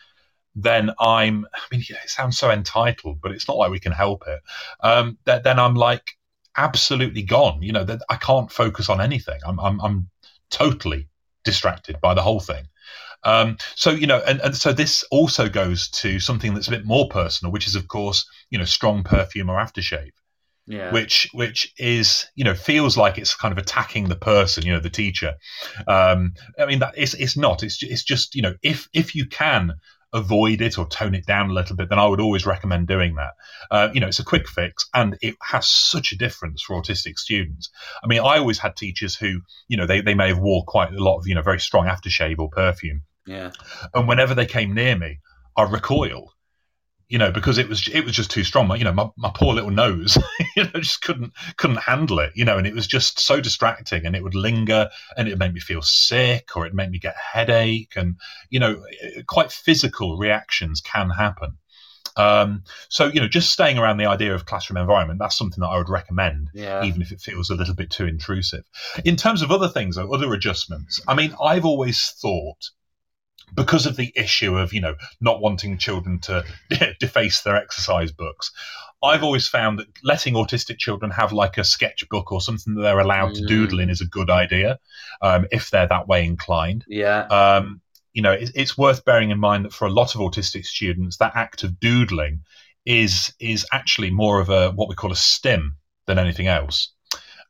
then it sounds so entitled, but it's not like we can help it. Then I'm like absolutely gone. You know, that I can't focus on anything. I'm totally distracted by the whole thing. So, you know, and so this also goes to something that's a bit more personal, which is, of course, you know, strong perfume or aftershave, which is, you know, feels like it's kind of attacking the person, you know, the teacher. I mean, that it's not, it's just, you know, if you can avoid it or tone it down a little bit, then I would always recommend doing that. You know, it's a quick fix, and it has such a difference for autistic students. I mean, I always had teachers who, you know, they may have wore quite a lot of, you know, very strong aftershave or perfume. Yeah. And whenever they came near me, I recoiled, you know, because it was just too strong. You know, my poor little nose, you know, just couldn't handle it, you know, and it was just so distracting, and it would linger, and it made me feel sick, or it made me get a headache, and, you know, quite physical reactions can happen. So, you know, just staying around the idea of classroom environment, that's something that I would recommend, even if it feels a little bit too intrusive. In terms of other things, though, other adjustments, I mean, I've always thought, because of the issue of, you know, not wanting children to deface their exercise books, I've always found that letting autistic children have like a sketchbook or something that they're allowed to doodle in is a good idea, if they're that way inclined. Yeah. You know, it's worth bearing in mind that for a lot of autistic students, that act of doodling is actually more of a what we call a stim than anything else.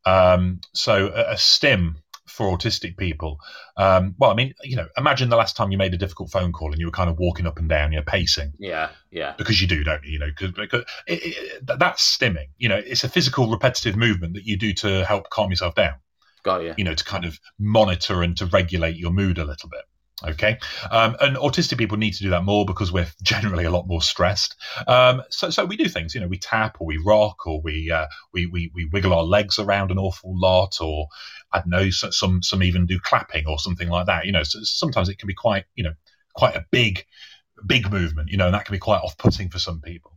So a stim for autistic people, well, I mean, you know, imagine the last time you made a difficult phone call and you were kind of walking up and down, you know, pacing. Yeah. Because you do, don't you? You know, because that's stimming. You know, it's a physical repetitive movement that you do to help calm yourself down. Got you. You know, to kind of monitor and to regulate your mood a little bit. Okay. And autistic people need to do that more because we're generally a lot more stressed. So we do things, you know, we tap or we rock or we wiggle our legs around an awful lot, or I don't know, some even do clapping or something like that. You know, so sometimes it can be quite, you know, quite a big movement, you know, and that can be quite off-putting for some people.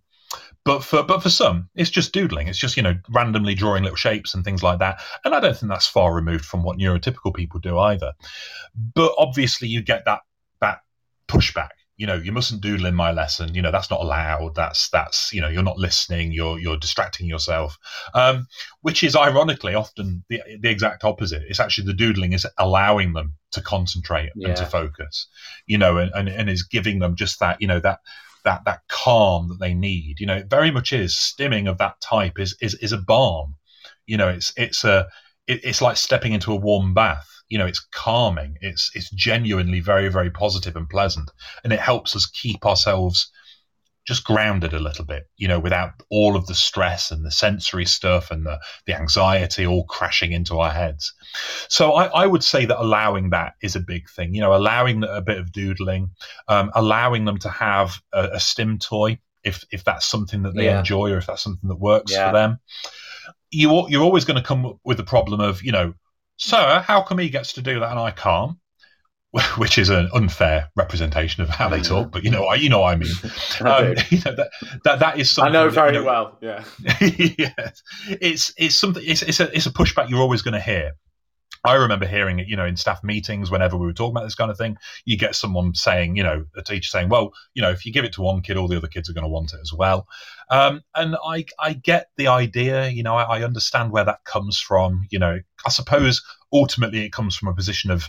But for some, it's just doodling. It's just, you know, randomly drawing little shapes and things like that. And I don't think that's far removed from what neurotypical people do either. But obviously you get that pushback. You know, you mustn't doodle in my lesson. You know, that's not allowed. That's you know, you're not listening. You're distracting yourself, which is ironically often the exact opposite. It's actually the doodling is allowing them to concentrate and to focus, you know, and is giving them just that, you know, that calm that they need. You know, it very much is stimming of that type is a balm. You know, it's like stepping into a warm bath. You know, it's calming. It's genuinely very, very positive and pleasant, and it helps us keep ourselves just grounded a little bit, you know, without all of the stress and the sensory stuff and the anxiety all crashing into our heads. So I would say that allowing that is a big thing, you know, allowing a bit of doodling, allowing them to have a stim toy if that's something that they enjoy, or if that's something that works for them. You're always going to come up with the problem of, you know, so how come he gets to do that and I can't? Which is an unfair representation of how they talk, but you know what I mean. You know, that is something I know very well. Yeah, yes. It's something. It's a pushback you're always going to hear. I remember hearing it, you know, in staff meetings whenever we were talking about this kind of thing. You get someone saying, you know, a teacher saying, well, you know, if you give it to one kid, all the other kids are going to want it as well. And I get the idea. You know, I understand where that comes from. You know, I suppose ultimately it comes from a position of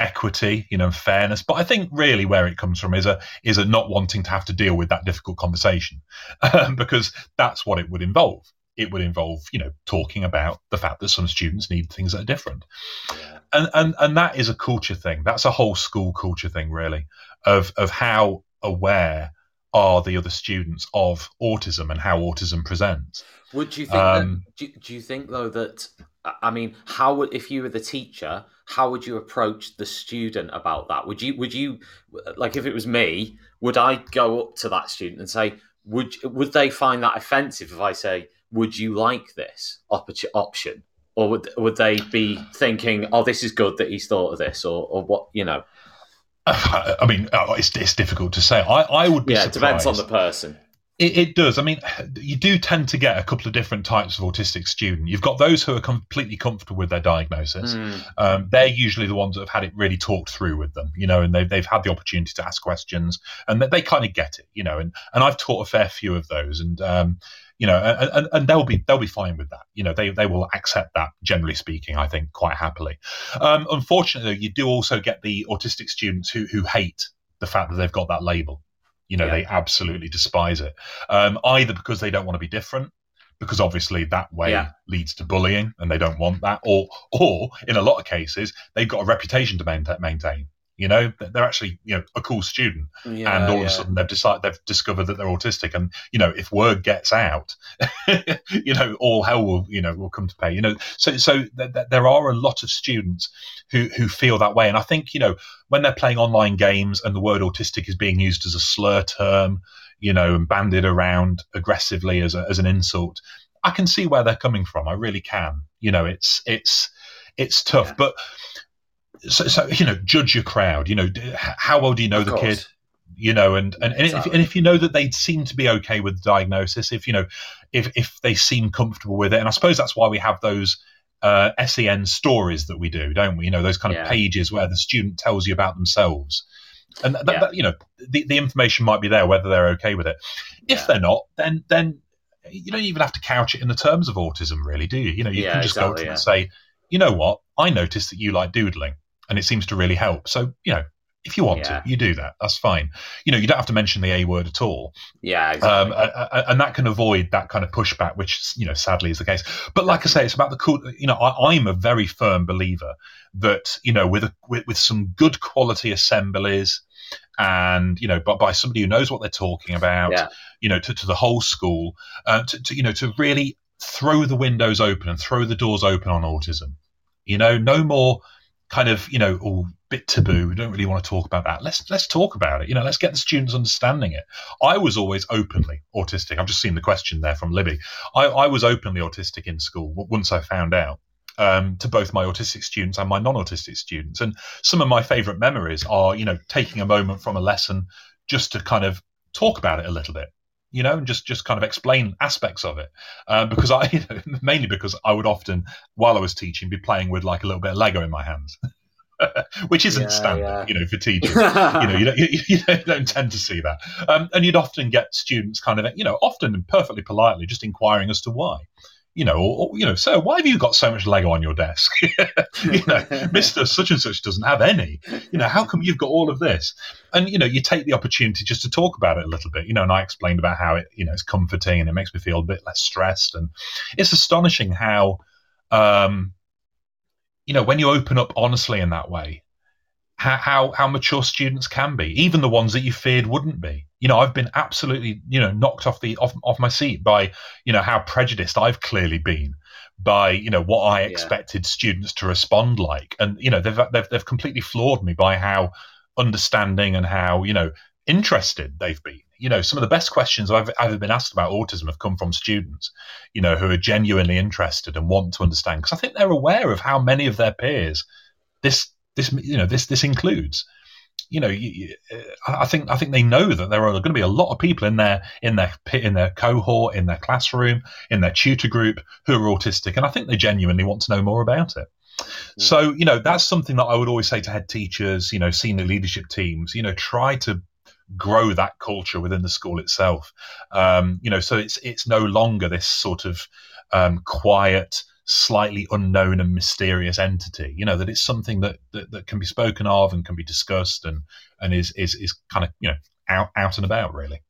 equity, you know, fairness, but I think really where it comes from is a not wanting to have to deal with that difficult conversation, because that's what it would involve. It would involve, you know, talking about the fact that some students need things that are different, and that is a culture thing. That's a whole school culture thing, really, of how aware are the other students of autism and how autism presents. Would you think? Do you think though that? I mean, how would, if you were the teacher, how would you approach the student about that? Would you, like, if it was me, would I go up to that student and say, would they find that offensive if I say, would you like this option? Or would they be thinking, oh, this is good that he's thought of this, or what, you know? I mean, it's difficult to say. I would be surprised. It depends on the person. It does. I mean, you do tend to get a couple of different types of autistic student. You've got those who are completely comfortable with their diagnosis. They're usually the ones that have had it really talked through with them, you know, and they've had the opportunity to ask questions and they kind of get it, you know, and I've taught a fair few of those, and you know, and they'll be fine with that. You know, they will accept that, generally speaking, I think, quite happily. Unfortunately, you do also get the autistic students who hate the fact that they've got that label. You know, they absolutely despise it, either because they don't want to be different, because obviously that way leads to bullying and they don't want that, or in a lot of cases, they've got a reputation to maintain. You know, they're actually, you know, a cool student, and all of a sudden they've discovered that they're autistic, and you know, if word gets out, you know, all hell will come to pay. You know, so there are a lot of students who feel that way, and I think, you know, when they're playing online games and the word autistic is being used as a slur term, you know, and bandied around aggressively as an insult, I can see where they're coming from. I really can. You know, it's tough, but. So you know, judge your crowd. You know, how well do you know the kid? You know, and exactly. if you know that they seem to be okay with the diagnosis, if you know, if they seem comfortable with it, and I suppose that's why we have those SEN stories that we do, don't we? You know, those kind of pages where the student tells you about themselves, and that, you know, the information might be there whether they're okay with it. If they're not, then you don't even have to couch it in the terms of autism, really, do you? You know, you can just go up to them and say, you know what, I noticed that you like doodling. And it seems to really help. So, you know, if you want to, you do that. That's fine. You know, you don't have to mention the A word at all. Yeah, exactly. And that can avoid that kind of pushback, which, you know, sadly is the case. But like I say, it's about the cool. You know, I'm a very firm believer that, you know, with some good quality assemblies and, you know, by somebody who knows what they're talking about, you know, to the whole school, to you know, to really throw the windows open and throw the doors open on autism. You know, no more kind of, you know, all bit taboo, we don't really want to talk about that. Let's talk about it. You know, let's get the students understanding it. I was always openly autistic. I've just seen the question there from Libby. I was openly autistic in school once I found out, to both my autistic students and my non-autistic students. And some of my favourite memories are, you know, taking a moment from a lesson just to kind of talk about it a little bit. You know, and just kind of explain aspects of it, because I, you know, mainly because I would often, while I was teaching, be playing with like a little bit of Lego in my hands, which isn't standard, you know, for teachers. You know, you don't tend to see that, and you'd often get students kind of, you know, often perfectly politely just inquiring as to why. You know, or, you know, so why have you got so much Lego on your desk? You know, Mr. Such and Such doesn't have any. You know, how come you've got all of this? And, you know, you take the opportunity just to talk about it a little bit, you know, and I explained about how it, you know, it's comforting and it makes me feel a bit less stressed. And it's astonishing how, you know, when you open up honestly in that way, how mature students can be, even the ones that you feared wouldn't be. You know, I've been absolutely, you know, knocked off my seat by, you know, how prejudiced I've clearly been by, you know, what I expected students to respond like, and you know, they've completely floored me by how understanding and how, you know, interested they've been. You know, some of the best questions I've ever been asked about autism have come from students, you know, who are genuinely interested and want to understand, because I think they're aware of how many of their peers this you know this includes. You know, I think they know that there are going to be a lot of people in their cohort, in their classroom, in their tutor group who are autistic, and I think they genuinely want to know more about it. So, you know, that's something that I would always say to head teachers, you know, senior leadership teams, you know, try to grow that culture within the school itself. You know, so it's no longer this sort of quiet, slightly unknown and mysterious entity, you know, that it's something that can be spoken of and can be discussed and is kind of, you know, out and about, really.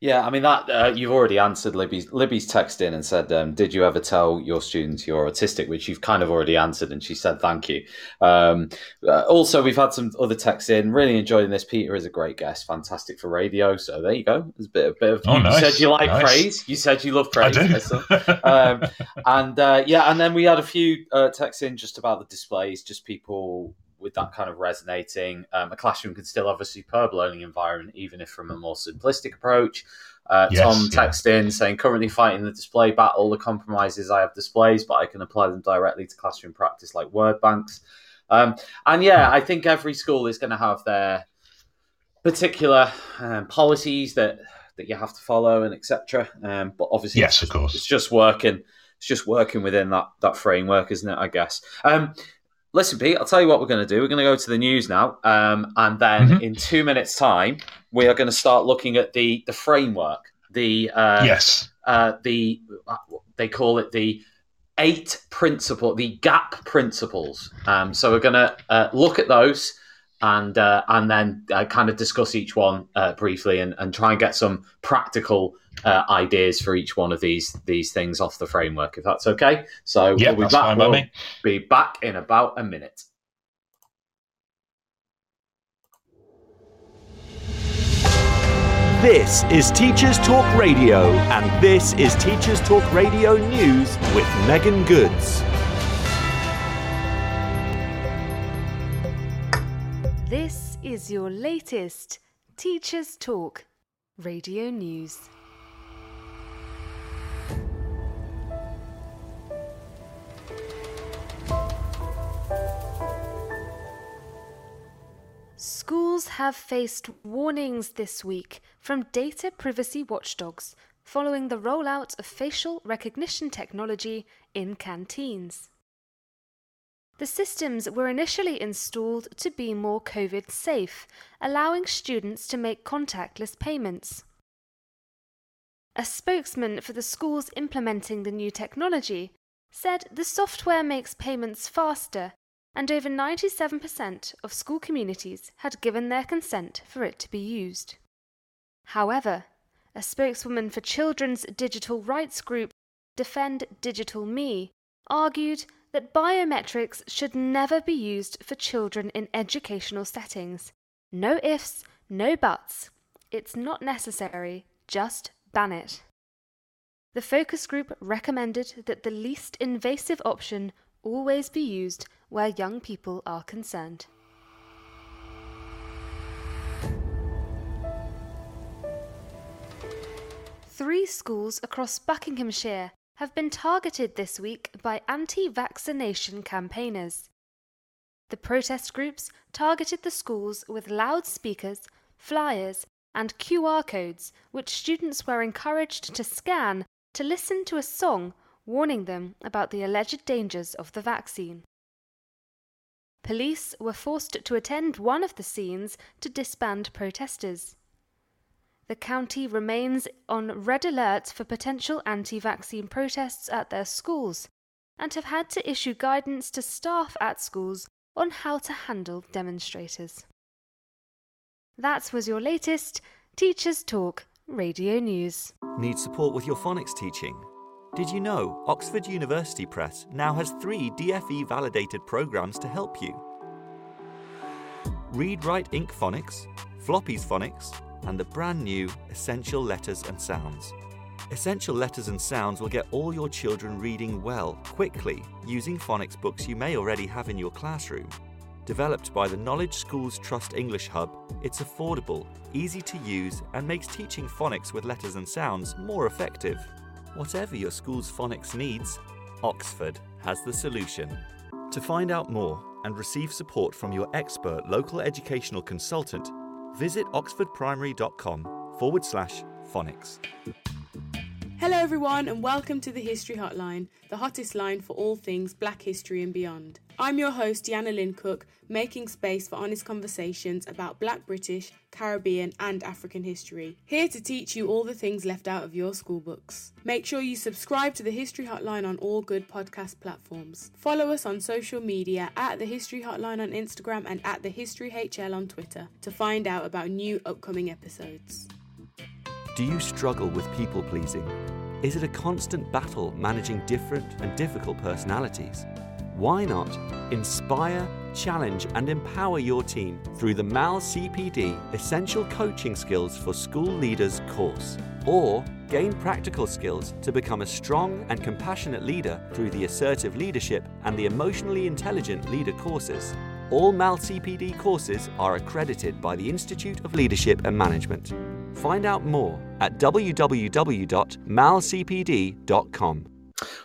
Yeah, I mean, that you've already answered Libby's text in and said, did you ever tell your students you're autistic, which you've kind of already answered, and she said thank you. Also, we've had some other texts in. Really enjoying this. Peter is a great guest, fantastic for radio. So there you go. There's a bit of oh, nice. You said you like praise, you said you love praise. I do. And then we had a few texts in just about the displays, just people with that kind of resonating. A classroom can still have a superb learning environment, even if from a more simplistic approach. Tom texted in saying, currently fighting the display battle, the compromise is I have displays, but I can apply them directly to classroom practice like word banks. I think every school is going to have their particular policies that that you have to follow and etc. But obviously, yes, of course, it's just working. It's just working within that framework, isn't it? I guess. Listen, Pete, I'll tell you what we're going to do. We're going to go to the news now, and then in 2 minutes' time, we are going to start looking at the framework. They call it the 8 principles, the GAP principles. So we're going to look at those and then kind of discuss each one briefly and try and get some practical ideas for each one of these things off the framework, if that's okay. So yeah, we'll be back in about a minute. This is Teachers Talk Radio, and this is Teachers Talk Radio News with Megan Goods. This is your latest Teachers Talk Radio News. Schools have faced warnings this week from data privacy watchdogs following the rollout of facial recognition technology in canteens. The systems were initially installed to be more COVID safe, allowing students to make contactless payments. A spokesman for the schools implementing the new technology said the software makes payments faster, and over 97% of school communities had given their consent for it to be used. However, a spokeswoman for children's digital rights group, Defend Digital Me, argued that biometrics should never be used for children in educational settings. No ifs, no buts. It's not necessary, just ban it. The focus group recommended that the least invasive option always be used where young people are concerned. Three schools across Buckinghamshire have been targeted this week by anti-vaccination campaigners. The protest groups targeted the schools with loudspeakers, flyers, and QR codes, which students were encouraged to scan to listen to a song warning them about the alleged dangers of the vaccine. Police were forced to attend one of the scenes to disband protesters. The county remains on red alert for potential anti-vaccine protests at their schools and have had to issue guidance to staff at schools on how to handle demonstrators. That was your latest Teachers Talk Radio News. Need support with your phonics teaching? Did you know Oxford University Press now has 3 DFE-validated programs to help you? Read Write Inc. Phonics, Floppy's Phonics, and the brand new Essential Letters and Sounds. Essential Letters and Sounds will get all your children reading well, quickly, using phonics books you may already have in your classroom. Developed by the Knowledge Schools Trust English Hub, it's affordable, easy to use, and makes teaching phonics with letters and sounds more effective. Whatever your school's phonics needs, Oxford has the solution. To find out more and receive support from your expert local educational consultant, visit oxfordprimary.com/phonics. Hello everyone and welcome to the History Hotline, the hottest line for all things black history and beyond. I'm your host Deanna Lynn Cook, making space for honest conversations about black British, Caribbean and African history. Here to teach you all the things left out of your school books. Make sure you subscribe to the History Hotline on all good podcast platforms. Follow us on social media at the History Hotline on Instagram and at the History HL on Twitter to find out about new upcoming episodes. Do you struggle with people pleasing? Is it a constant battle managing different and difficult personalities? Why not inspire, challenge and empower your team through the MALCPD Essential Coaching Skills for School Leaders course, or gain practical skills to become a strong and compassionate leader through the Assertive Leadership and the Emotionally Intelligent Leader courses. All MALCPD courses are accredited by the Institute of Leadership and Management. Find out more at www.malcpd.com.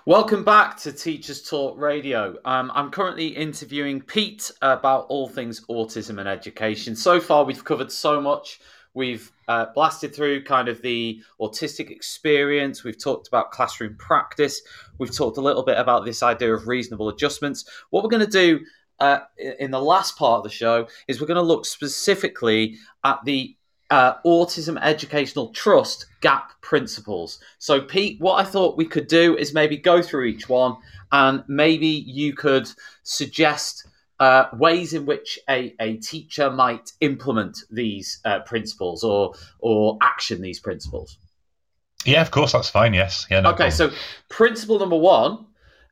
Welcome back to Teachers Talk Radio. I'm currently interviewing Pete about all things autism and education. So far, we've covered so much. We've blasted through kind of the autistic experience. We've talked about classroom practice. We've talked a little bit about this idea of reasonable adjustments. What we're going to do in the last part of the show is we're going to look specifically at the Autism Educational Trust GAP principles. So, Pete, what I thought we could do is maybe go through each one, and maybe you could suggest ways in which a teacher might implement these principles or action these principles. Yeah, of course, that's fine. Yes. Yeah. No okay. Problem. So, principle number one,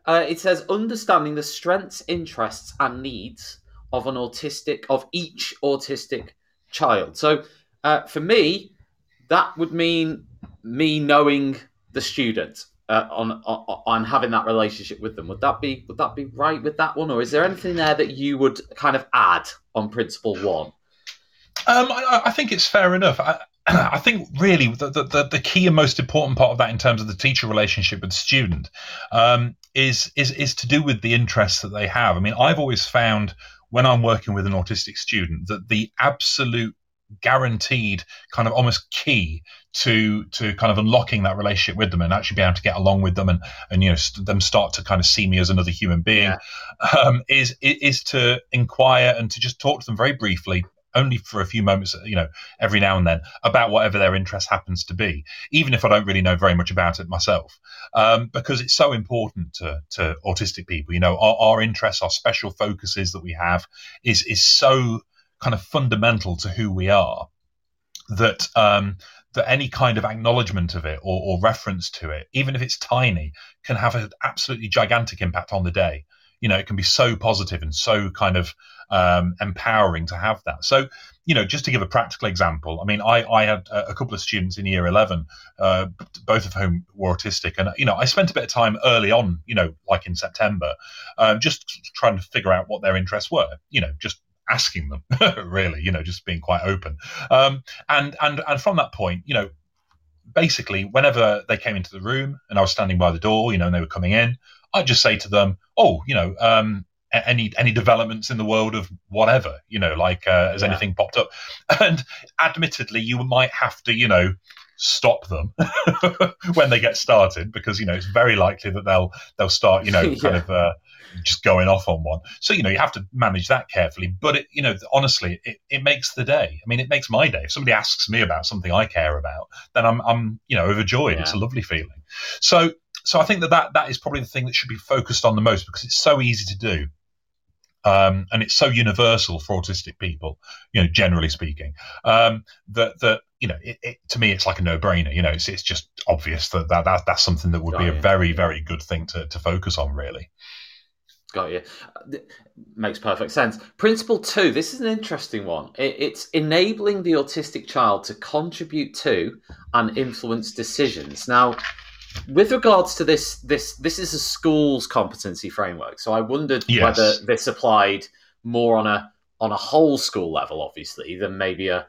it says understanding the strengths, interests, and needs of each autistic child. So. For me, that would mean me knowing the student on having that relationship with them. Would that be right with that one, or is there anything there that you would kind of add on principle one? I think it's fair enough. I think really the key and most important part of that in terms of the teacher relationship with the student is to do with the interests that they have. I mean, I've always found when I'm working with an autistic student that the absolute guaranteed kind of almost key to kind of unlocking that relationship with them and actually being able to get along with them and you know them start to kind of see me as another human being is to inquire and to just talk to them very briefly, only for a few moments, you know, every now and then, about whatever their interest happens to be, even if I don't really know very much about it myself, because it's so important to autistic people. You know, our interests, our special focuses that we have is so kind of fundamental to who we are, that any kind of acknowledgement of it or reference to it, even if it's tiny, can have an absolutely gigantic impact on the day. You know, it can be so positive and so kind of empowering to have that. So, you know, just to give a practical example, I mean, I had a couple of students in year 11, both of whom were autistic. And, you know, I spent a bit of time early on, you know, like in September, just trying to figure out what their interests were, you know, just asking them really, you know, just being quite open. And from that point, you know, basically whenever they came into the room and I was standing by the door, you know, and they were coming in, I'd just say to them, oh, you know, any developments in the world of whatever, you know, like has anything popped up? And admittedly, you might have to, you know, stop them when they get started, because, you know, it's very likely that they'll start, you know, kind of just going off on one. So, you know, you have to manage that carefully. But, it, you know, honestly, it makes the day. I mean, it makes my day. If somebody asks me about something I care about, then I'm you know, overjoyed. Yeah. It's a lovely feeling. So I think that is probably the thing that should be focused on the most, because it's so easy to do. And it's so universal for autistic people, you know, generally speaking, that you know, it to me, it's like a no-brainer. You know, it's just obvious that's something that would be a very, very good thing to focus on, really. Got you. Makes perfect sense. Principle two, this is an interesting one. It's enabling the autistic child to contribute to and influence decisions. Now, with regards to this is a school's competency framework. So I wondered whether this applied more on a whole school level, obviously, than maybe a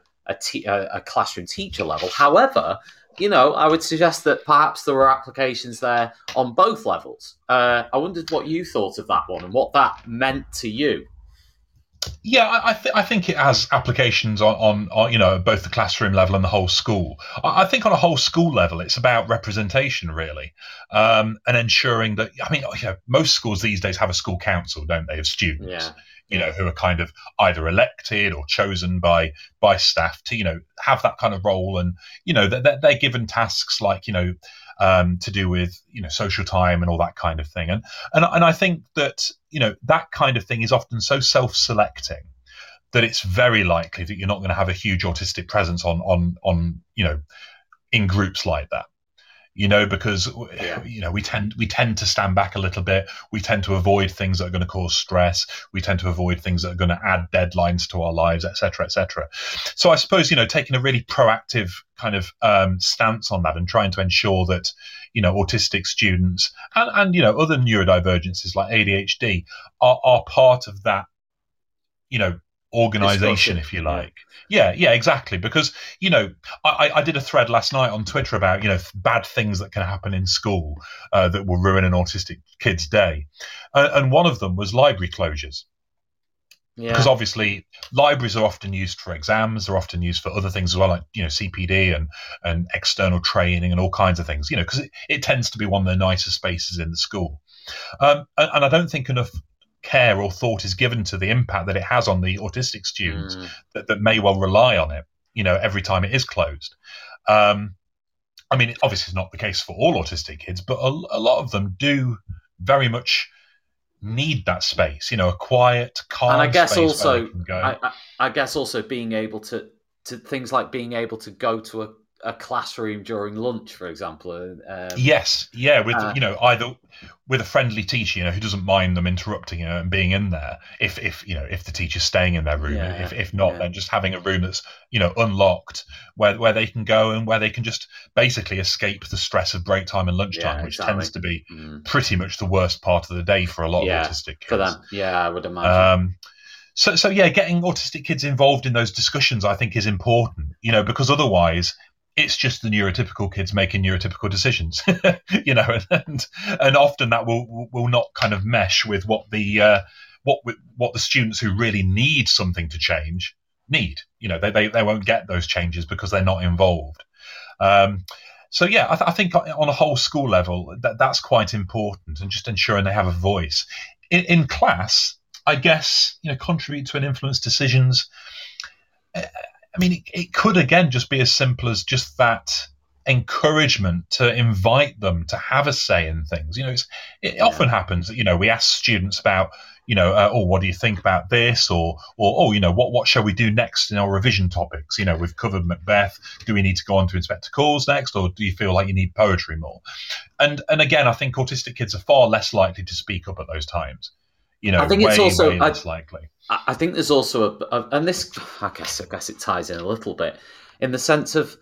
classroom teacher level. However, you know, I would suggest that perhaps there were applications there on both levels. I wondered what you thought of that one and what that meant to you. Yeah, I think it has applications on you know, both the classroom level and the whole school. I think on a whole school level, it's about representation, really, and ensuring that, I mean, you know, most schools these days have a school council, don't they, of students, you know, who are kind of either elected or chosen by staff to, you know, have that kind of role. And, you know, they're given tasks like, you know, to do with, you know, social time and all that kind of thing. And I think that, you know, that kind of thing is often so self-selecting that it's very likely that you're not going to have a huge autistic presence on you know, in groups like that. You know, because you know, we tend to stand back a little bit. We tend to avoid things that are going to cause stress. We tend to avoid things that are going to add deadlines to our lives, et cetera, et cetera. So I suppose, you know, taking a really proactive kind of stance on that and trying to ensure that, you know, autistic students and you know, other neurodivergences like ADHD are part of that, you know, organization, if you like. Yeah, exactly. Because, you know, I did a thread last night on Twitter about, you know, bad things that can happen in school that will ruin an autistic kid's day. And one of them was library closures. Yeah. Because obviously libraries are often used for exams, they're often used for other things as well, like, you know, CPD and external training and all kinds of things, you know, because it tends to be one of the nicer spaces in the school. And I don't think enough care or thought is given to the impact that it has on the autistic students that may well rely on it, you know, every time it is closed. I mean, it obviously is not the case for all autistic kids, but a lot of them do very much need that space, you know, a quiet, calm and I guess space also, where they can go. I guess also being able to things like being able to go to a classroom during lunch, for example. Yes, yeah, with you know, either with a friendly teacher, you know, who doesn't mind them interrupting, you know, and being in there. If you know, if the teacher's staying in their room, yeah, if not, yeah, then just having a room that's, you know, unlocked where they can go and where they can just basically escape the stress of break time and lunchtime, yeah, which tends to be pretty much the worst part of the day for a lot of autistic kids. For them, yeah, I would imagine. So yeah, getting autistic kids involved in those discussions, I think, is important, you know, because otherwise it's just the neurotypical kids making neurotypical decisions, you know, and often that will not kind of mesh with what the students who really need something to change need. You know, they won't get those changes because they're not involved. So yeah, I think on a whole school level that's quite important, and just ensuring they have a voice in class. I guess, you know, contribute to and influence decisions. I mean, it could, again, just be as simple as just that encouragement to invite them to have a say in things. You know, it often happens that, you know, we ask students about, you know, oh, what do you think about this? Or oh, you know, what shall we do next in our revision topics? You know, we've covered Macbeth. Do we need to go on to Inspector Calls next? Or do you feel like you need poetry more? And again, I think autistic kids are far less likely to speak up at those times. You know, I think it's also less likely. I think there's also and this, I guess it ties in a little bit, in the sense of,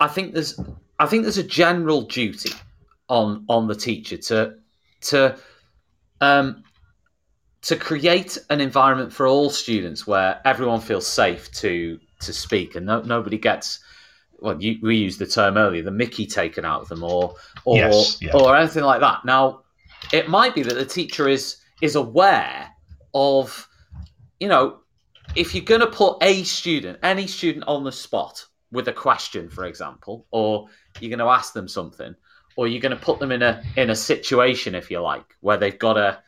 I think there's a general duty on the teacher to create an environment for all students where everyone feels safe to speak, and nobody gets, well, we used the term earlier, the Mickey taken out of them, or yes, yeah, or anything like that. Now, it might be that the teacher is aware of, you know, if you're going to put any student on the spot with a question, for example, or you're going to ask them something, or you're going to put them in a situation, if you like, where they've got to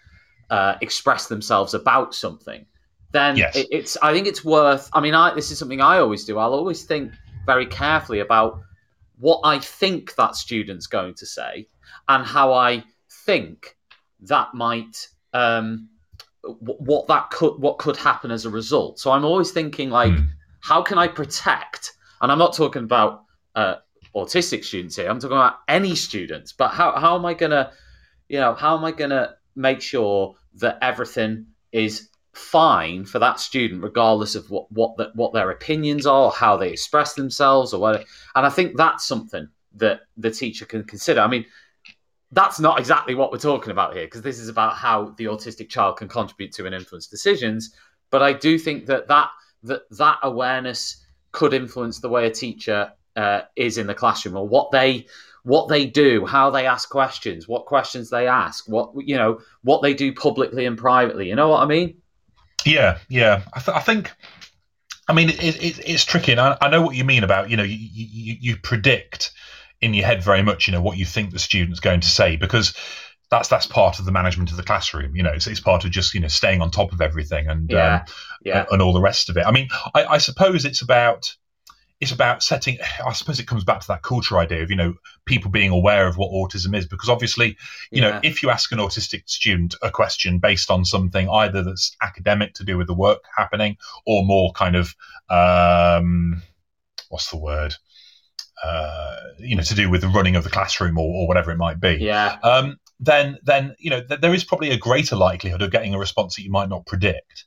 express themselves about something, then yes, it's. I think it's worth. I mean, this is something I always do. I'll always think very carefully about what I think that student's going to say, and how I think that might. What could happen as a result. So I'm always thinking, like, how can I protect? And I'm not talking about autistic students here. I'm talking about any students. But how am I gonna make sure that everything is fine for that student, regardless of what their opinions are, or how they express themselves, or what? And I think that's something that the teacher can consider. I mean, that's not exactly what we're talking about here, because this is about how the autistic child can contribute to and influence decisions. But I do think that awareness could influence the way a teacher is in the classroom, or what they do, how they ask questions, what questions they ask, what they do publicly and privately. You know what I mean? Yeah, yeah. I think. I mean, it's tricky, and I know what you mean about, you know, you predict in your head very much, you know, what you think the student's going to say, because that's part of the management of the classroom, you know, so it's part of just, you know, staying on top of everything and all the rest of it. I mean, I suppose it's about setting, I suppose it comes back to that culture idea of, you know, people being aware of what autism is, because obviously, you know, if you ask an autistic student a question based on something either that's academic to do with the work happening, or more kind of, what's the word? You know, to do with the running of the classroom or whatever it might be. Yeah. Then you know, there is probably a greater likelihood of getting a response that you might not predict,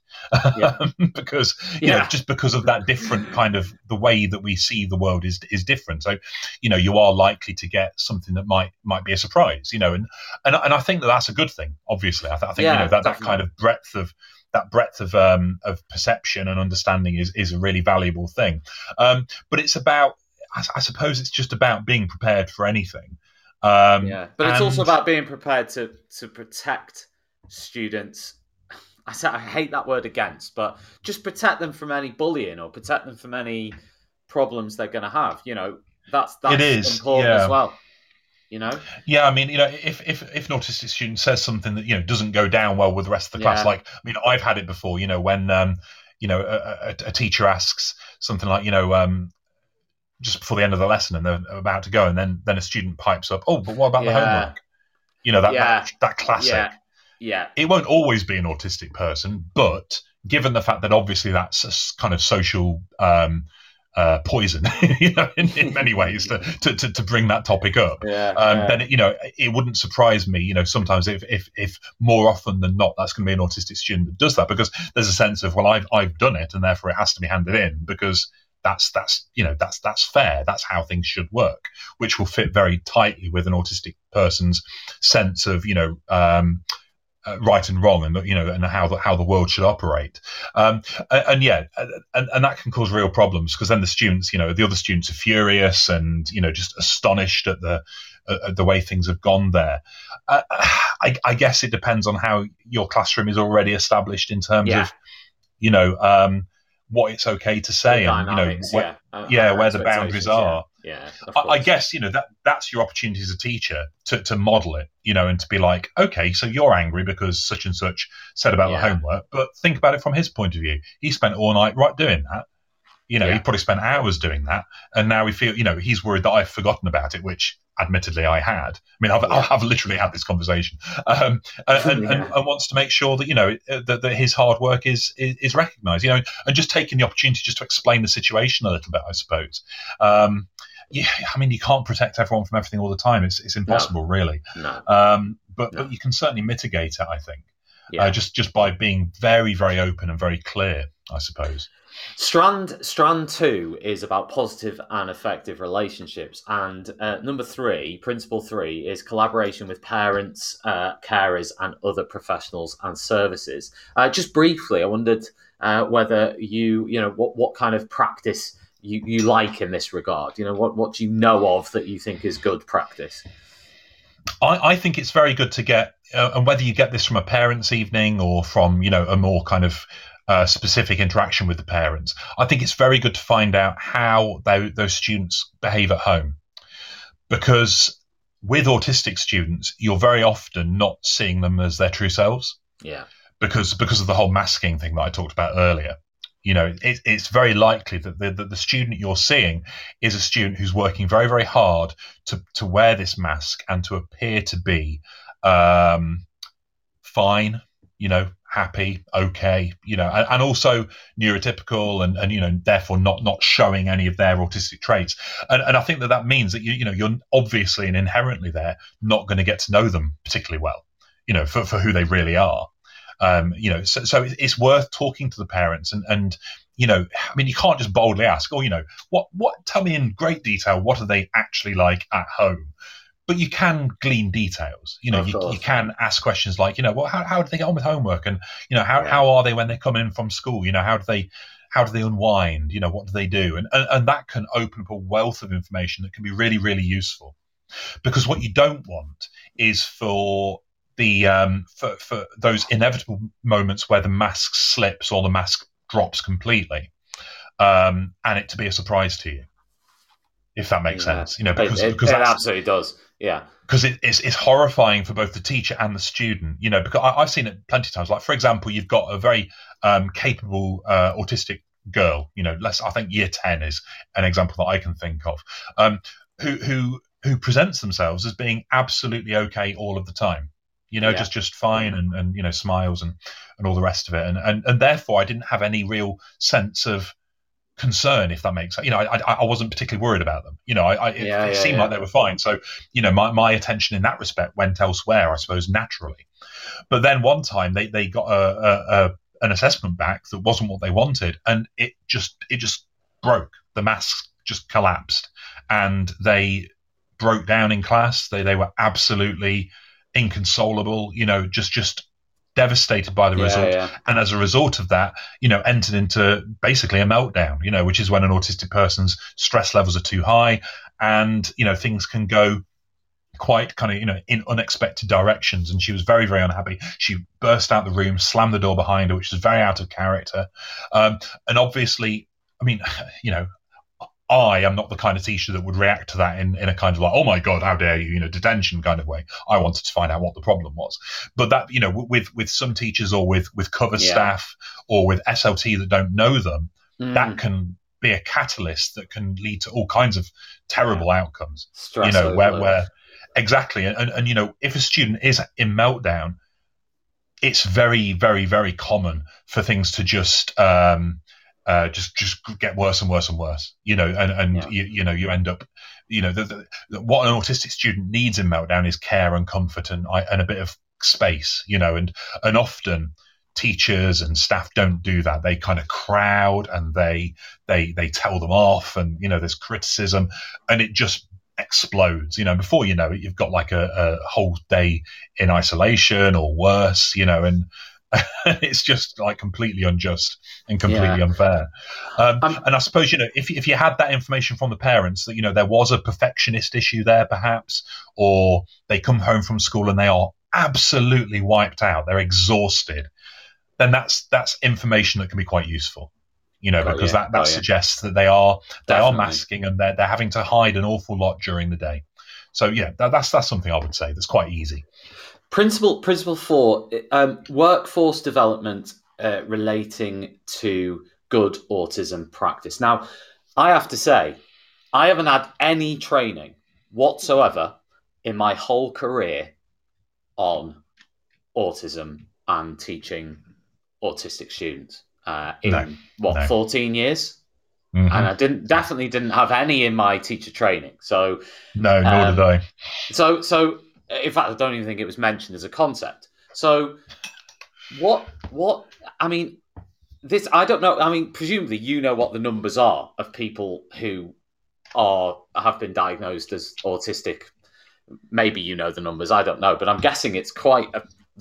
because you know, just because of that different kind of the way that we see the world is different. So, you know, you are likely to get something that might be a surprise. You know, and I think that's a good thing. Obviously, I think you know, that kind of breadth of perception and understanding is a really valuable thing. But it's about, I suppose it's just about being prepared for anything. But it's also about being prepared to protect students. I hate that word against, but just protect them from any bullying or protect them from any problems they're going to have. You know, that's important as well. You know? Yeah, I mean, you know, if an autistic student says something that, you know, doesn't go down well with the rest of the class, like, I mean, I've had it before, you know, when, you know, a teacher asks something like, you know, just before the end of the lesson and they're about to go, and then a student pipes up, oh, but what about the homework? You know, that classic. Yeah. It won't always be an autistic person, but given the fact that obviously that's a kind of social poison, you know, in many ways to bring that topic up, then, you know, it wouldn't surprise me, you know, sometimes if more often than not, that's going to be an autistic student that does that, because there's a sense of, well, I've done it and therefore it has to be handed in, because that's you know, that's fair, that's how things should work, which will fit very tightly with an autistic person's sense of, you know, right and wrong, and, you know, and how the world should operate, and that can cause real problems, because then the students, you know, the other students are furious and, you know, just astonished at the way things have gone there. I guess it depends on how your classroom is already established in terms of, you know, what it's okay to say, and, you know, where the boundaries are. Yeah, I guess, you know, that's your opportunity as a teacher to model it, you know, and to be like, okay, so you're angry because such and such said about the homework, but think about it from his point of view. He spent all night doing that. You know, he probably spent hours doing that, and now we feel, you know, he's worried that I've forgotten about it, which admittedly I had. I mean, I've literally had this conversation, and wants to make sure that, you know, that his hard work is recognised, you know, and just taking the opportunity just to explain the situation a little bit, I suppose. Yeah, I mean, you can't protect everyone from everything all the time. It's impossible, really. No. But you can certainly mitigate it, I think, just by being very, very open and very clear, I suppose. Strand 2 is about positive and effective relationships. And number 3, principle 3, is collaboration with parents, carers and other professionals and services. Just briefly, I wondered whether you know, what kind of practice you like in this regard? You know, what do you know of that you think is good practice? I think it's very good to get, and whether you get this from a parents' evening or from, you know, a more kind of specific interaction with the parents, I think it's very good to find out how those students behave at home, because with autistic students, you're very often not seeing them as their true selves. Yeah. Because of the whole masking thing that I talked about earlier. You know, it's very likely that the student you're seeing is a student who's working very, very hard to wear this mask and to appear to be fine, you know, happy, okay, you know, and also neurotypical and, you know, therefore not showing any of their autistic traits. And I think that means that, you know, you're obviously and inherently there not going to get to know them particularly well, you know, for who they really are. You know, so it's worth talking to the parents and, you know, I mean, you can't just boldly ask, oh, you know, what, tell me in great detail, what are they actually like at home? But you can glean details, you know, you can ask questions like, you know, well, how do they get on with homework? And, you know, how are they when they come in from school? You know, how do they unwind? You know, what do they do? And that can open up a wealth of information that can be really, really useful, because what you don't want is for those inevitable moments where the mask slips or the mask drops completely, and it to be a surprise to you, if that makes sense, you know, because it absolutely does, yeah. Because it's horrifying for both the teacher and the student, you know. Because I've seen it plenty of times. Like, for example, you've got a very capable autistic girl, you know. I think year 10 is an example that I can think of, who presents themselves as being absolutely okay all of the time. You know, just fine and, you know, smiles and all the rest of it. And therefore, I didn't have any real sense of concern, if that makes sense. You know, I wasn't particularly worried about them. You know, it seemed like they were fine. So, you know, my attention in that respect went elsewhere, I suppose, naturally. But then one time they got an assessment back that wasn't what they wanted. And it just broke. The mask just collapsed. And they broke down in class. They were absolutely inconsolable, you know, just devastated by the result, and as a result of that, you know, entered into basically a meltdown, you know, which is when an autistic person's stress levels are too high, and, you know, things can go quite kind of, you know, in unexpected directions. And she was very, very unhappy. She burst out the room, slammed the door behind her, which was very out of character. And obviously, I mean, you know, I am not the kind of teacher that would react to that in a kind of like, oh my God, how dare you, you know, detention kind of way. I wanted to find out what the problem was. But that, you know, with some teachers or with cover staff or with SLT that don't know them, that can be a catalyst that can lead to all kinds of terrible outcomes. Stress, you know, where exactly. And, you know, if a student is in meltdown, it's very, very, very common for things to just get worse and worse and worse, you know, and you know, you end up, you know, what an autistic student needs in meltdown is care and comfort and a bit of space, you know, and often teachers and staff don't do that. They kind of crowd and they tell them off, and, you know, there's criticism, and it just explodes, you know, before you know it, you've got like a whole day in isolation or worse, you know, and it's just like completely unjust and completely unfair. And I suppose, you know, if you had that information from the parents that, you know, there was a perfectionist issue there perhaps, or they come home from school and they are absolutely wiped out, they're exhausted, then that's information that can be quite useful, you know, because that suggests that they are masking and they're having to hide an awful lot during the day. So yeah, that's something I would say that's quite easy. Principle 4, workforce development relating to good autism practice. Now, I have to say, I haven't had any training whatsoever in my whole career on autism and teaching autistic students in 14 years. Mm-hmm. And I definitely didn't have any in my teacher training. So no, nor did I. So in fact, I don't even think it was mentioned as a concept. So what I mean, this, I don't know. I mean, presumably, you know what the numbers are of people who have been diagnosed as autistic. Maybe you know the numbers. I don't know, but I'm guessing it's quite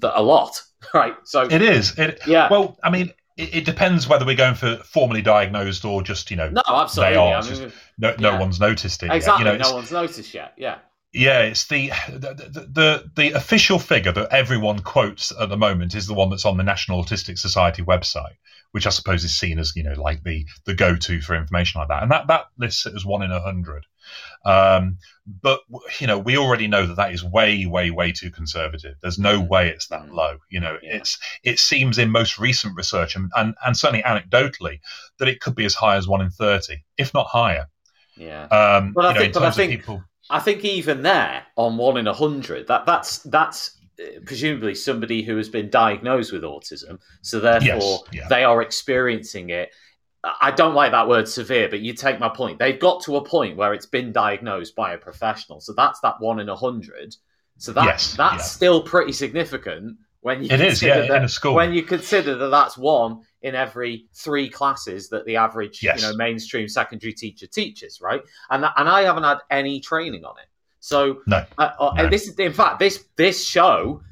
a lot, right? So it is. Well, I mean, it depends whether we're going for formally diagnosed or just, you know, no, absolutely. They are. I mean, just, no one's noticed it. Exactly. Yet. You know, no one's noticed yet. Yeah. Yeah, it's the official figure that everyone quotes at the moment is the one that's on the National Autistic Society website, which I suppose is seen as, you know, like the go-to for information like that. And that lists it as 1 in 100. But, you know, we already know that is way, way, way too conservative. There's no way it's that low. You know, it seems in most recent research and certainly anecdotally that it could be as high as 1 in 30, if not higher. Yeah. Well, I think, I think even there on 1 in 100, that's presumably somebody who has been diagnosed with autism. So therefore, they are experiencing it. I don't like that word severe, but you take my point. They've got to a point where it's been diagnosed by a professional. So that's that 1 in 100. So that's still pretty significant when you that, in a school. When you consider that that's 1 in every 3 classes that the average, you know, mainstream secondary teacher teaches, right? And I haven't had any training on it. So this is, in fact, this show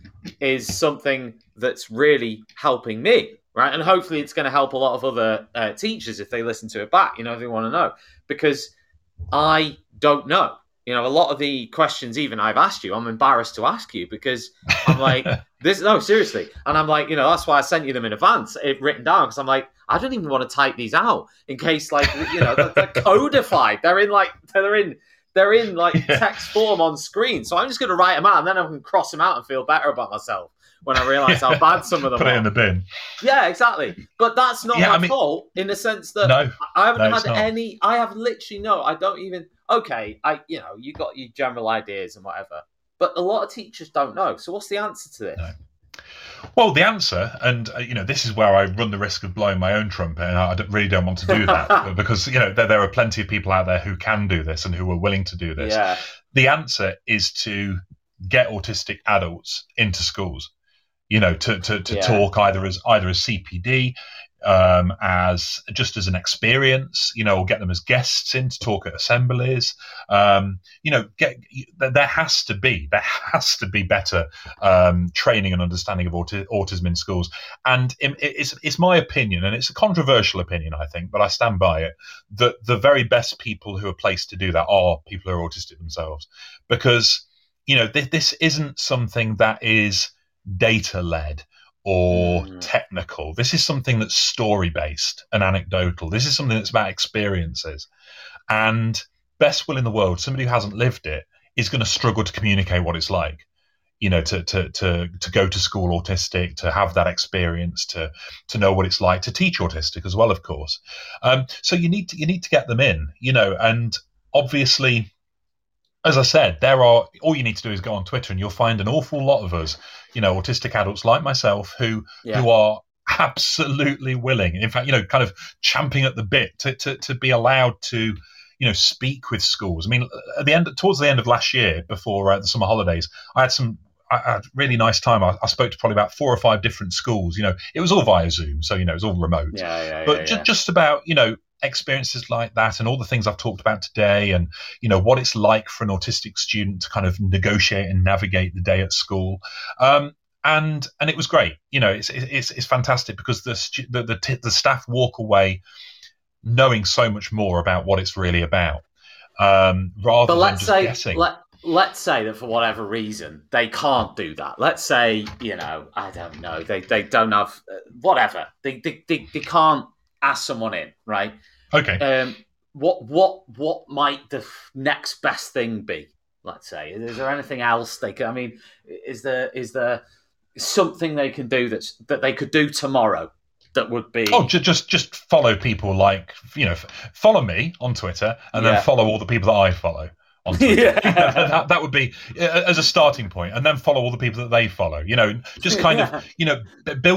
is something that's really helping me, right? And hopefully it's going to help a lot of other teachers if they listen to it back, you know, if they want to know, because I don't know. You know, a lot of the questions even I've asked you, I'm embarrassed to ask you because I'm like, seriously. And I'm like, you know, that's why I sent you them in advance, written down, because I'm like, I don't even want to type these out in case, like, you know, they're codified. They're in like text form on screen. So I'm just going to write them out and then I can cross them out and feel better about myself when I realise how bad some of them are. Put it in the bin. Yeah, exactly. But that's not my fault in the sense that I haven't had any. I have literally I don't even. Okay, you know, you got your general ideas and whatever, but a lot of teachers don't know. So what's the answer to this? No. Well, the answer, and, you know, this is where I run the risk of blowing my own trumpet, and I really don't want to do that because, you know, there are plenty of people out there who can do this and who are willing to do this. Yeah. The answer is to get autistic adults into schools, you know, to talk either as CPD, as just as an experience, you know, or get them as guests in to talk at assemblies. You know, there has to be better training and understanding of autism in schools. And it's my opinion, and it's a controversial opinion, I think, but I stand by it, that the very best people who are placed to do that are people who are autistic themselves, because you know, this isn't something that is data-led or technical. This is something that's story-based and anecdotal. This is something that's about experiences. And best will in the world, somebody who hasn't lived it is going to struggle to communicate what it's like, you know, to go to school autistic, to have that experience, to know what it's like to teach autistic as well, of course. So you need to get them in, you know, and obviously, as I said, all you need to do is go on Twitter and you'll find an awful lot of us, you know, autistic adults like myself who are absolutely willing, in fact, you know, kind of champing at the bit to be allowed to, you know, speak with schools. I mean, towards the end of last year, before the summer holidays, I had a really nice time. I spoke to probably about 4 or 5 different schools. You know, it was all via Zoom, so, you know, it was all remote. Just about, you know, experiences like that and all the things I've talked about today, and, you know, what it's like for an autistic student to kind of negotiate and navigate the day at school. And it was great. You know, it's fantastic because the staff walk away knowing so much more about what it's really about, rather than just guessing. Let's say that for whatever reason they can't do that. Let's say, you know, I don't know, they don't have whatever. They can't ask someone in, right? Okay. What might the next best thing be? Let's say, is there anything else they could? I mean, is there something they can do that they could do tomorrow? That would be just follow people, like, you know, follow me on Twitter and then follow all the people that I follow on Twitter. That would be as a starting point, and then follow all the people that they follow, you know, just kind of, you know,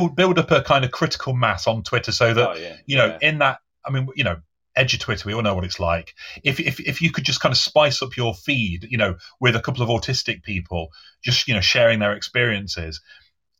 build up a kind of critical mass on Twitter so that you know in that, I mean, you know, edge of Twitter, we all know what it's like. If you could just kind of spice up your feed, you know, with a couple of autistic people just, you know, sharing their experiences,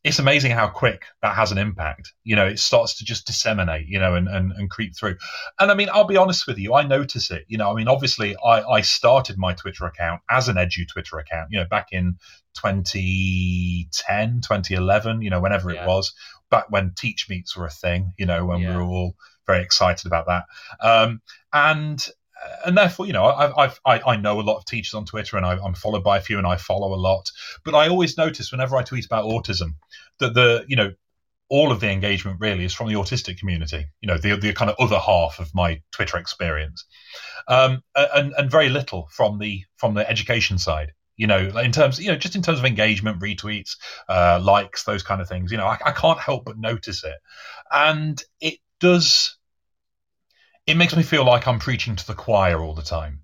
it's amazing how quick that has an impact. You know, it starts to just disseminate, you know, and creep through. And I mean, I'll be honest with you, I notice it. You know, I mean, obviously I started my Twitter account as an edu Twitter account, you know, back in 2010, 2011, you know, whenever it was, back when teach meets were a thing, you know, when we were all very excited about that. And therefore, you know, I know a lot of teachers on Twitter, and I'm followed by a few, and I follow a lot. But I always notice whenever I tweet about autism that you know, all of the engagement really is from the autistic community. You know, the kind of other half of my Twitter experience, and very little from the education side. You know, in terms, you know, just in terms of engagement, retweets, likes, those kind of things. You know, I can't help but notice it, and it does. It makes me feel like I'm preaching to the choir all the time.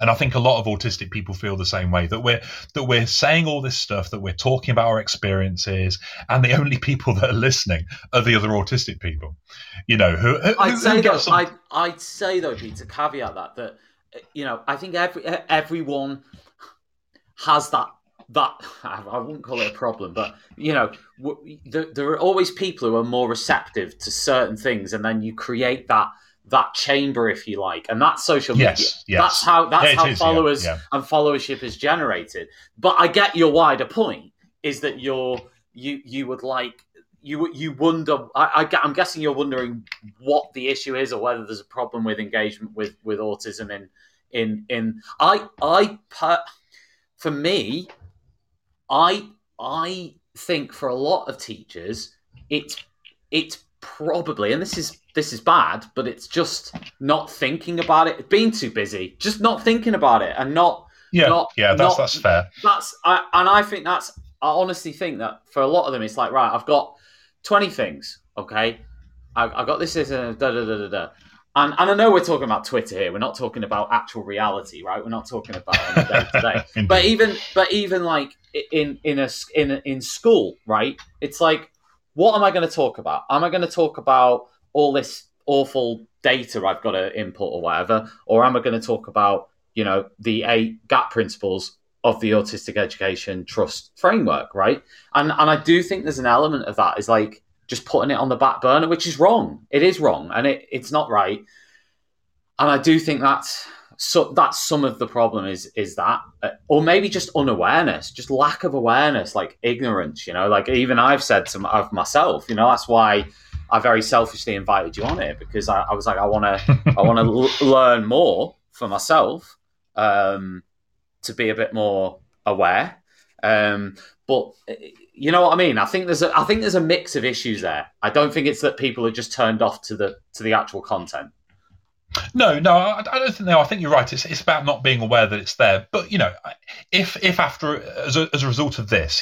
And I think a lot of autistic people feel the same way, that we're saying all this stuff, that we're talking about our experiences, and the only people that are listening are the other autistic people. You know, I'd say though, Pete, to caveat that, you know, I think everyone has that I wouldn't call it a problem, but, you know, there are always people who are more receptive to certain things, and then you create that chamber, if you like, and that's social media. Yes. That's how followers and followership is generated. But I get your wider point is that you wonder. I'm guessing you're wondering what the issue is, or whether there's a problem with engagement with autism. I think for a lot of teachers, it's probably, and this is bad, but it's just not thinking about it, being too busy, just not thinking about it, and that's fair. I think I honestly think that for a lot of them, it's like, right, I've got 20 things, okay, I got this, and I know we're talking about Twitter here, we're not talking about actual reality, right? We're not talking about on the day to day, but even like in school, right? It's like, what am I going to talk about? Am I going to talk about all this awful data I've got to input or whatever, or am I going to talk about, you know, the 8 GAP principles of the Autistic Education Trust framework, right? And I do think there's an element of that is like just putting it on the back burner, which is wrong. It is wrong, and it's not right. And I do think that's some of the problem is that, or maybe just unawareness, just lack of awareness, like ignorance, you know, like even I've said to myself, you know, that's why I very selfishly invited you on here, because I was like, I want to learn more for myself, to be a bit more aware. But you know what I mean? I think there's a mix of issues there. I don't think it's that people are just turned off to the actual content. No, I don't think. No, I think you're right. It's about not being aware that it's there. But you know, if after as a result of this,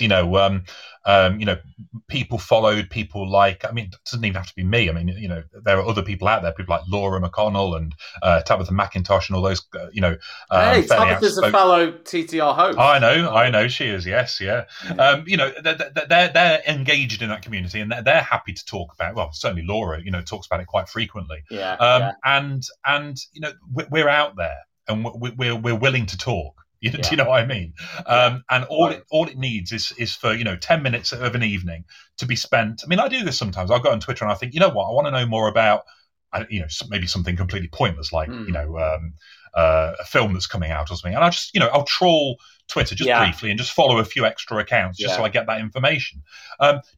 people followed people like. I mean, it doesn't even have to be me. I mean, you know, there are other people out there, people like Laura McConnell and Tabitha McIntosh and all those. Hey, Tabitha's a fellow TTR host. I know, she is. Yes, yeah. They're engaged in that community and they're happy to talk about. Well, certainly Laura, talks about it quite frequently. Yeah. And we're out there, and we're willing to talk. Yeah. Do you know what I mean? And all it needs is for 10 minutes of an evening to be spent. I mean, I do this sometimes. I'll go on Twitter and I think, you know what? I want to know more about, maybe something completely pointless like a film that's coming out or something. And I just I'll trawl Twitter just briefly and just follow a few extra accounts just so I get that information.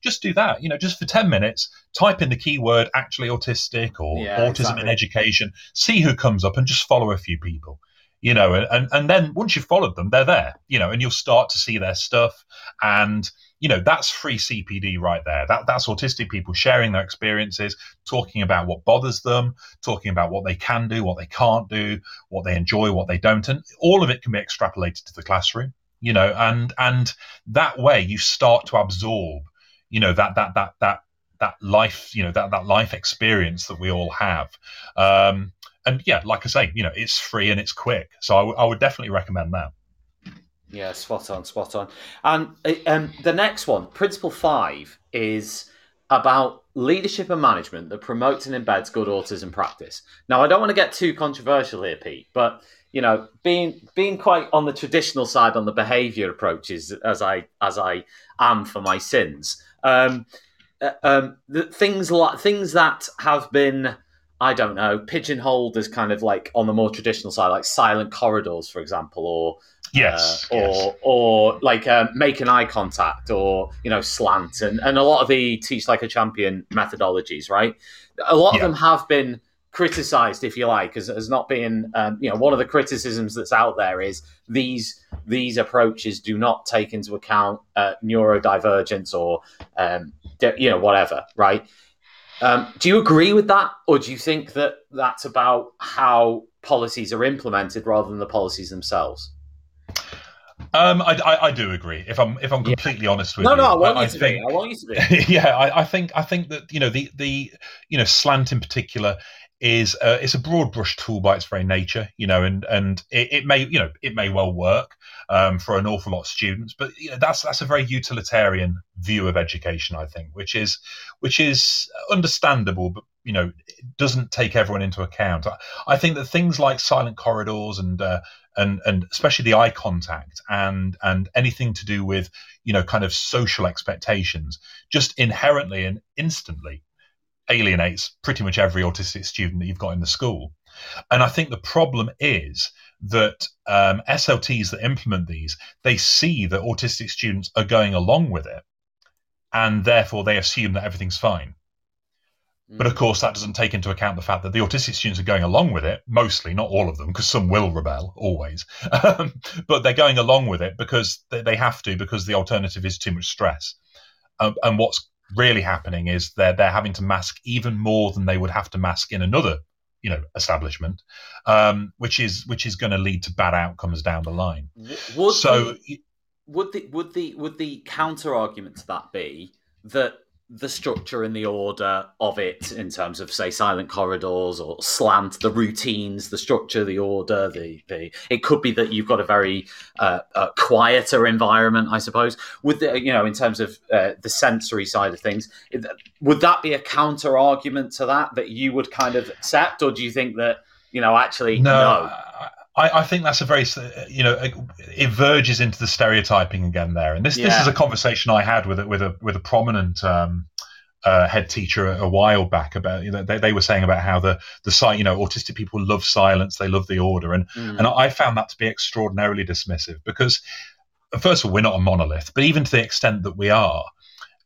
Just do that, just for 10 minutes, type in the keyword actually autistic or autism in education, see who comes up and just follow a few people. And then once you've followed them, they're there, and you'll start to see their stuff. And, that's free CPD right there. That's autistic people sharing their experiences, talking about what bothers them, talking about what they can do, what they can't do, what they enjoy, what they don't. And all of it can be extrapolated to the classroom, and that way you start to absorb, that life, that life experience that we all have. And yeah, like I say, it's free and it's quick. So I would definitely recommend that. Yeah, spot on. And the next one, Principle 5, is about leadership and management that promotes and embeds good autism practice. Now, I don't want to get too controversial here, Pete, but, being quite on the traditional side on the behaviour approaches as I am for my sins, things that have been... I don't know, pigeonholed as kind of like on the more traditional side, like silent corridors, for example, or or making eye contact, or slant, and a lot of the teach like a champion methodologies, right? A lot of them have been criticised, if you like, as not being, one of the criticisms that's out there is these approaches do not take into account neurodivergence or whatever, right? Do you agree with that, or do you think that that's about how policies are implemented rather than the policies themselves? I do agree. If I'm completely honest with you, I want you to be. Yeah, I think that the slant in particular is it's a broad brush tool by its very nature, and it may well work for an awful lot of students, but that's a very utilitarian view of education, I think, which is understandable, but it doesn't take everyone into account. I think that things like silent corridors and especially the eye contact and anything to do with kind of social expectations just inherently and instantly alienates pretty much every autistic student that you've got in the school. And I think the problem is that SLTs that implement these, they see that autistic students are going along with it, and therefore they assume that everything's fine. But of course, that doesn't take into account the fact that the autistic students are going along with it, mostly, not all of them, because some will rebel, always. But they're going along with it because they have to, because the alternative is too much stress. And what's really happening is they're having to mask even more than they would have to mask in another establishment, which is going to lead to bad outcomes down the line. Would the counter argument to that be that the structure and the order of it, in terms of say silent corridors or slant, the routines, the structure, the order, it could be that you've got a very quieter environment, I suppose. Would the, in terms of the sensory side of things, would that be a counter argument to that you would kind of accept, or do you think that actually no? I think that's a very, it verges into the stereotyping again there. And this is a conversation I had with a prominent head teacher a while back about, they were saying about how the autistic people love silence, they love the order. And I found that to be extraordinarily dismissive because, first of all, we're not a monolith, but even to the extent that we are,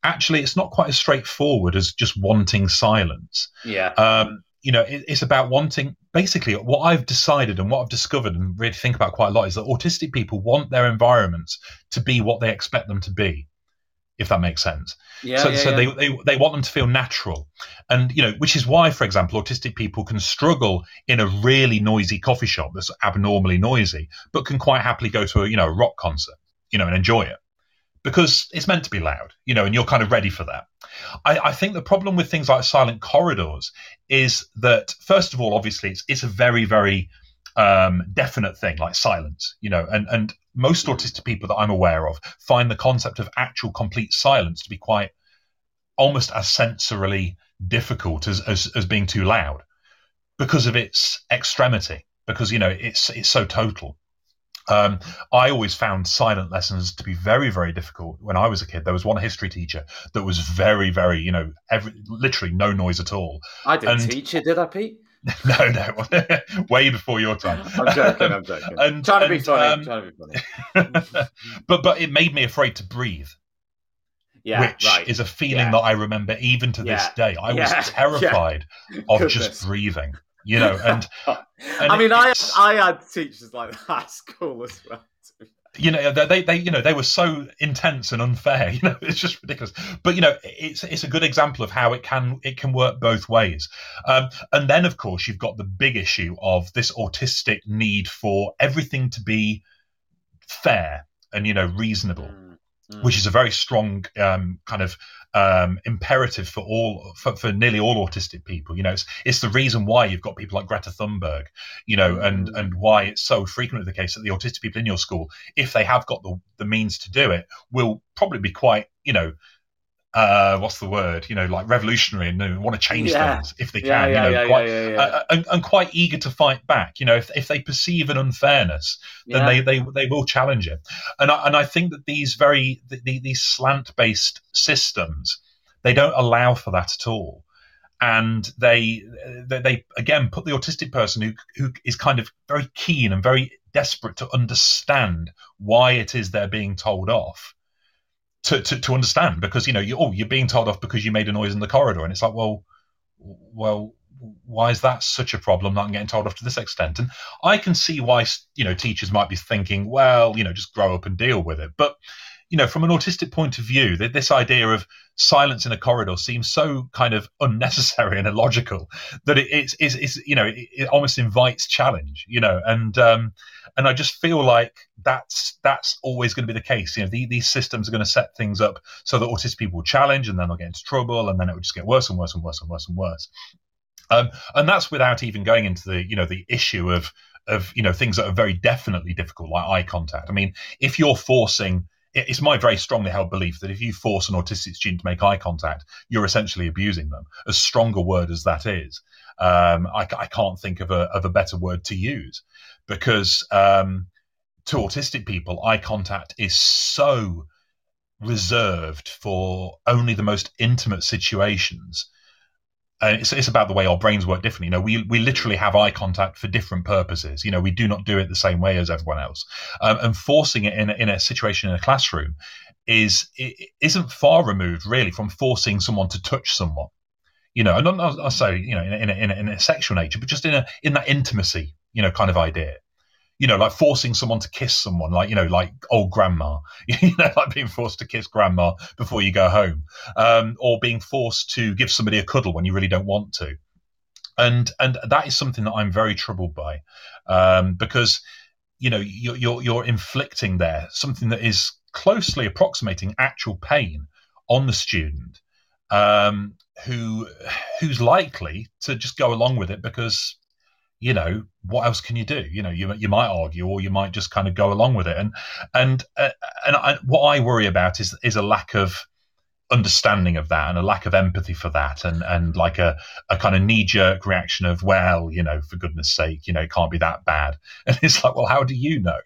actually it's not quite as straightforward as just wanting silence. Yeah. It's about wanting basically what I've decided and what I've discovered and really think about quite a lot is that autistic people want their environments to be what they expect them to be, if that makes sense. They want them to feel natural. And, you know, which is why, for example, autistic people can struggle in a really noisy coffee shop that's abnormally noisy, but can quite happily go to a rock concert, and enjoy it because it's meant to be loud, and you're kind of ready for that. I think the problem with things like silent corridors is that, first of all, obviously, it's a very, very definite thing, like silence, and most autistic people that I'm aware of find the concept of actual complete silence to be quite almost as sensorily difficult as being too loud because of its extremity, because, it's so total. I always found silent lessons to be very, very difficult when I was a kid. There was one history teacher that was very, very, literally no noise at all. I didn't teach you, did I, Pete? No. Way before your time. I'm joking. Trying to be funny. But it made me afraid to breathe. Yeah, which is a feeling that I remember even to this day. I was terrified of just breathing. And I mean, I had teachers like that at school as well. They were so intense and unfair. It's just ridiculous. But it's a good example of how it can work both ways. And then, of course, you've got the big issue of this autistic need for everything to be fair and reasonable. Which is a very strong kind of imperative for nearly all autistic people. It's the reason why you've got people like Greta Thunberg, and why it's so frequently the case that the autistic people in your school, if they have got the means to do it, will probably be quite, like revolutionary and want to change things if they can, and quite eager to fight back. If they perceive an unfairness, then they will challenge it. And I think that these these slant based systems, they don't allow for that at all, and they again put the autistic person who is kind of very keen and very desperate to understand why it is they're being told off. To understand, because you're being told off because you made a noise in the corridor, and it's like, well, why is that such a problem that I'm getting told off to this extent? And I can see why teachers might be thinking, just grow up and deal with it. But from an autistic point of view, this idea of silence in a corridor seems so kind of unnecessary and illogical that it almost invites challenge. And I just feel like that's always going to be the case. These systems are going to set things up so that autistic people will challenge, and then they'll get into trouble, and then it will just get worse and worse and worse and worse and worse. And that's without even going into the issue of things that are very definitely difficult, like eye contact. I mean, if you're forcing, it's my very strongly held belief that if you force an autistic student to make eye contact, you're essentially abusing them. As strong a word as that is, I can't think of a better word to use, because to autistic people, eye contact is so reserved for only the most intimate situations. And it's about the way our brains work differently. We literally have eye contact for different purposes. We do not do it the same way as everyone else. And forcing it in a situation in a classroom isn't far removed, really, from forcing someone to touch someone. And not so, in a sexual nature, but just in that intimacy, kind of idea. Like forcing someone to kiss someone, like, like old grandma, like being forced to kiss grandma before you go home, or being forced to give somebody a cuddle when you really don't want to. And that is something that I'm very troubled by, because, you're inflicting there something that is closely approximating actual pain on the student, who's likely to just go along with it because, what else can you do? You might argue, or you might just kind of go along with it. And what I worry about is a lack of understanding of that, and a lack of empathy for that, and like a kind of knee-jerk reaction of, for goodness sake, it can't be that bad. And it's like, well, how do you know?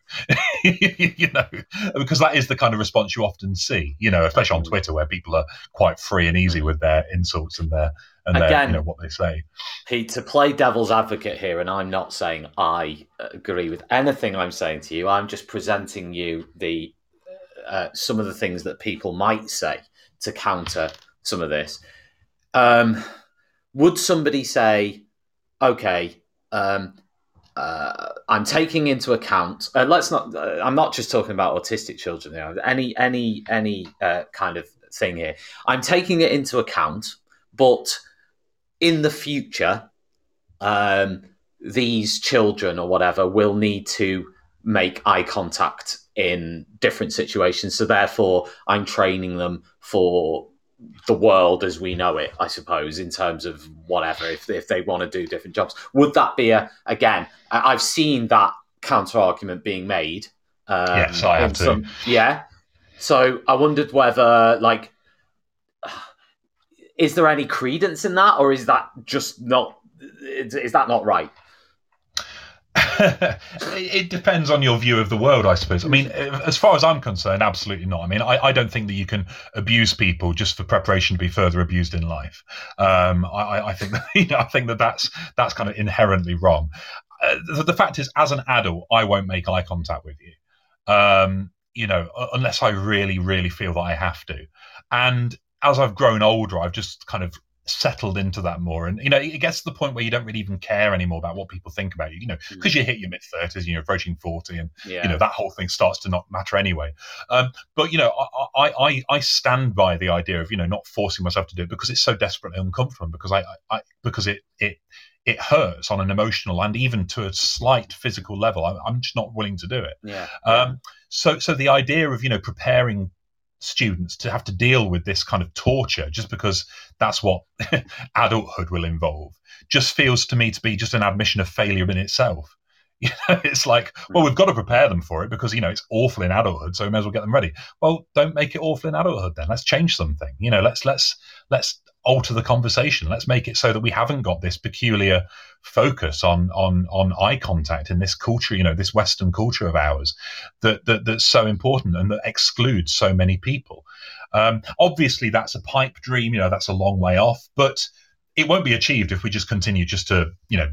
Because that is the kind of response you often see, especially on Twitter, where people are quite free and easy with their insults and their... And again, what they say. Pete, to play devil's advocate here, and I'm not saying I agree with anything I'm saying to you, I'm just presenting you the some of the things that people might say to counter some of this. Would somebody say, okay, I'm taking into account. I'm not just talking about autistic children here. Any kind of thing here. I'm taking it into account, but in the future, these children or whatever will need to make eye contact in different situations. So therefore, I'm training them for the world as we know it, I suppose, in terms of whatever, if they want to do different jobs. Would that be again, I've seen that counter argument being made. Yes, I have too. Yeah. So I wondered whether, like, is there any credence in that, or is that just not, is that not right? It depends on your view of the world, I suppose. I mean, as far as I'm concerned, absolutely not. I mean, I don't think that you can abuse people just for preparation to be further abused in life. I think that, I think that that's kind of inherently wrong. The fact is, as an adult, I won't make eye contact with you, unless I really, really feel that I have to. And as I've grown older, I've just kind of settled into that more, and it gets to the point where you don't really even care anymore about what people think about you, because you hit your mid-30s and you're approaching 40, and that whole thing starts to not matter anyway. But I stand by the idea of not forcing myself to do it, because it's so desperately uncomfortable, because it hurts on an emotional and even to a slight physical level. I'm just not willing to do it. So the idea of preparing students to have to deal with this kind of torture just because that's what adulthood will involve just feels to me to be just an admission of failure in itself. It's like, well, we've got to prepare them for it because it's awful in adulthood, so we may as well get them ready. Well, don't make it awful in adulthood then. Let's change something. Let's alter the conversation. Let's make it so that we haven't got this peculiar focus on eye contact in this culture, this Western culture of ours that's so important and that excludes so many people. Obviously, that's a pipe dream. That's a long way off, but it won't be achieved if we just continue just to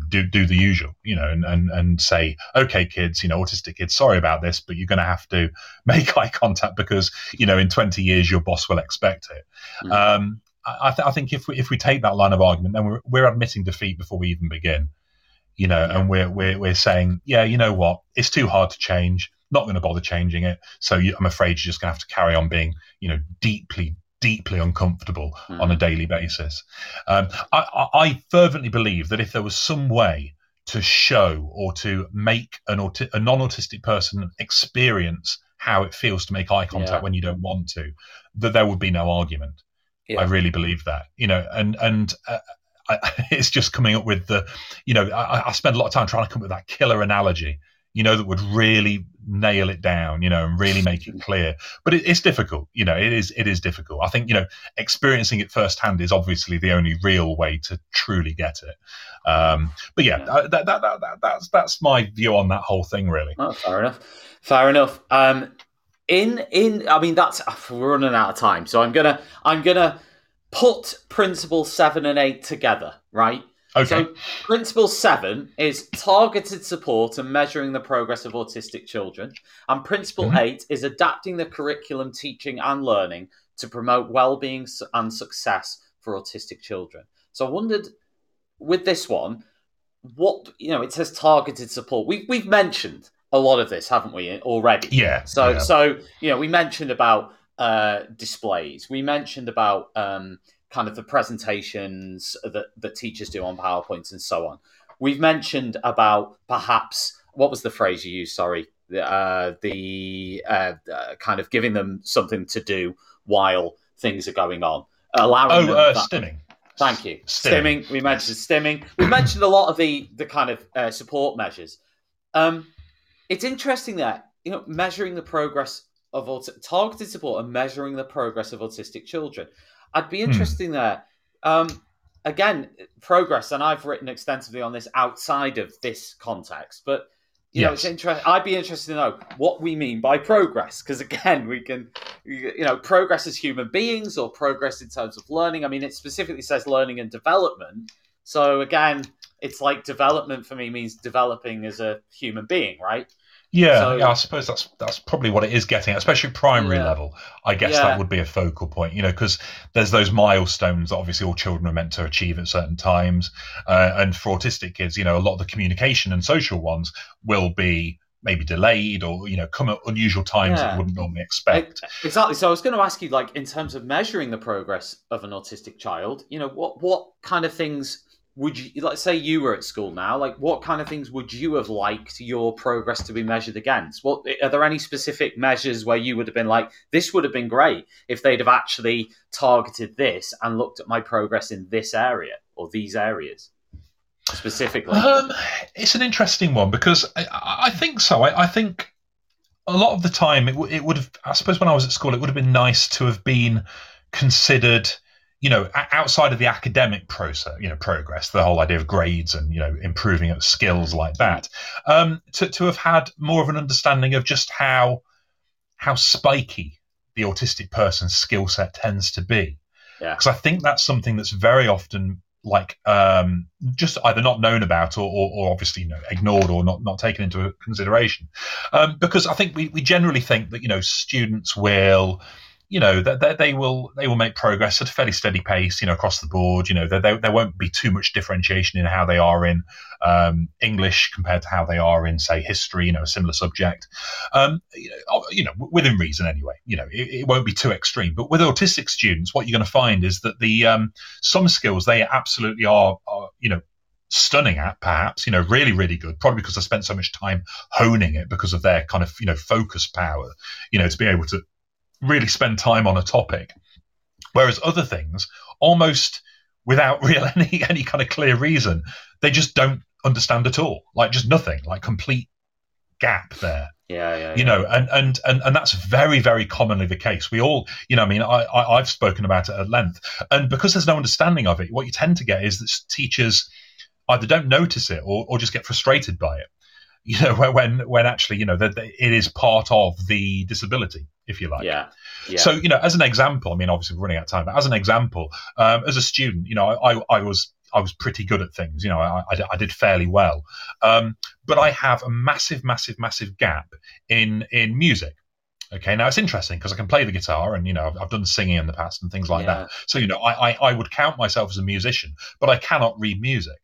do the usual, and say, okay, kids, autistic kids, sorry about this, but you're going to have to make eye contact because in 20 years your boss will expect it. I think if we take that line of argument, then we're admitting defeat before we even begin, and we're saying, it's too hard to change, not going to bother changing it. So I'm afraid you're just going to have to carry on being, deeply uncomfortable on a daily basis. I fervently believe that if there was some way to show or to make a non-autistic person experience how it feels to make eye contact when you don't want to, that there would be no argument. Yeah. I really believe that, and it's just coming up with the, I spend a lot of time trying to come up with that killer analogy, that would really nail it down, and really make it clear. But it's difficult, it is difficult. I think, experiencing it firsthand is obviously the only real way to truly get it. But that's my view on that whole thing, really. Oh, fair enough. I mean, we're running out of time, so I'm gonna put principle 7 and 8 together, right? Okay. So principle 7 is targeted support and measuring the progress of autistic children, and principle 8 is adapting the curriculum, teaching, and learning to promote well-being and success for autistic children. So I wondered, with this one, what it says targeted support. We've mentioned a lot of this, haven't we, already? Yeah. So we mentioned about displays. We mentioned about kind of the presentations that teachers do on PowerPoints and so on. We've mentioned about, perhaps, what was the phrase you used? Sorry, kind of giving them something to do while things are going on, allowing them stimming. Thank you. Stimming. We mentioned stimming. We mentioned a lot of the kind of support measures. It's interesting that, measuring the progress of targeted support and measuring the progress of autistic children. I'd be interested in there. Again, progress, and I've written extensively on this outside of this context, but it's interesting. I'd be interested to know what we mean by progress, because again, we can, progress as human beings or progress in terms of learning. I mean, it specifically says learning and development. So again, it's like development for me means developing as a human being, right? Yeah, so, yeah, I suppose that's probably what it is getting at, especially primary level. I guess that would be a focal point, you know, because there's those milestones that obviously all children are meant to achieve at certain times. And for autistic kids, you know, a lot of the communication and social ones will be maybe delayed or, you know, come at unusual times that you wouldn't normally expect. Exactly. So I was going to ask you, like, in terms of measuring the progress of an autistic child, you know, what kind of things... would you, let's say you were at school now, like what kind of things would you have liked your progress to be measured against? What are there any specific measures where you would have been like, this would have been great if they'd have actually targeted this and looked at my progress in this area or these areas specifically? It's an interesting one because I think so. I think a lot of the time it would have, I suppose when I was at school, it would have been nice to have been considered, you know, outside of the academic process, you know, progress, the whole idea of grades and, you know, improving at skills like that, to have had more of an understanding of just how spiky the autistic person's skill set tends to be. Yeah. Because I think that's something that's very often like just either not known about or obviously, you know, ignored or not taken into consideration. Because I think we generally think that, you know, students will... you know, that they will make progress at a fairly steady pace, you know, across the board. You know, there won't be too much differentiation in how they are in English compared to how they are in, say, history, you know, a similar subject. You know, within reason anyway, you know, it won't be too extreme. But with autistic students, what you're going to find is that the some skills they absolutely are, you know, stunning at, perhaps, you know, really, really good, probably because I spent so much time honing it because of their kind of, you know, focus power, you know, to be able to really spend time on a topic, whereas other things, almost without real any kind of clear reason, they just don't understand at all. Like just nothing, like complete gap there. You know, and that's very, very commonly the case. We all, you know, I mean, I've spoken about it at length, and because there's no understanding of it, what you tend to get is that teachers either don't notice it or just get frustrated by it. You know, when actually, you know, that it is part of the disability, if you like. Yeah. So, you know, as an example, I mean, obviously we're running out of time, but as an example, as a student, you know, I was pretty good at things. You know, I did fairly well, but I have a massive gap in music. Okay, now it's interesting because I can play the guitar and, you know, I've done singing in the past and things like that. So, you know, I would count myself as a musician, but I cannot read music.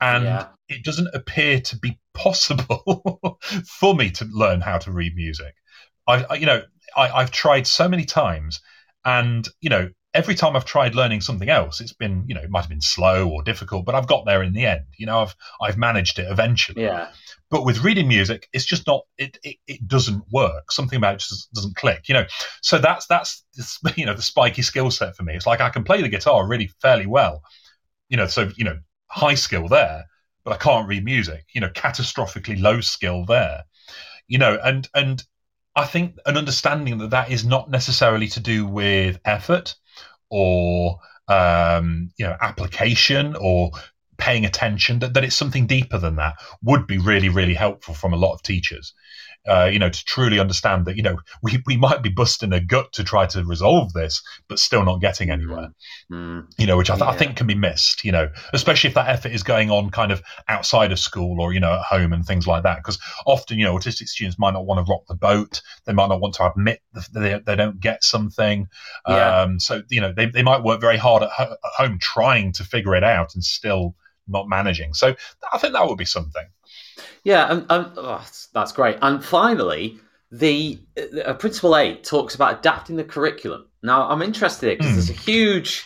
And it doesn't appear to be possible for me to learn how to read music. I've tried so many times, and, you know, every time I've tried learning something else, it's been, you know, it might have been slow or difficult, but I've got there in the end. You know, I've managed it eventually. Yeah. But with reading music, it's just not. It doesn't work. Something about it just doesn't click. You know, so that's you know, the spiky skill set for me. It's like I can play the guitar really fairly well. You know, so, you know, high skill there, but I can't read music, you know, catastrophically low skill there, you know, and I think an understanding that is not necessarily to do with effort or, you know, application or paying attention, that it's something deeper than that would be really, really helpful from a lot of teachers, you know, to truly understand that, you know, we might be busting a gut to try to resolve this, but still not getting anywhere, you know, which I think can be missed, you know, especially if that effort is going on kind of outside of school or, you know, at home and things like that. Because often, you know, autistic students might not want to rock the boat. They might not want to admit that they don't get something. Yeah. So, you know, they might work very hard at home trying to figure it out and still not managing. So I think that would be something. Yeah, that's great. And finally, the Principle 8 talks about adapting the curriculum. Now, I'm interested because there's a huge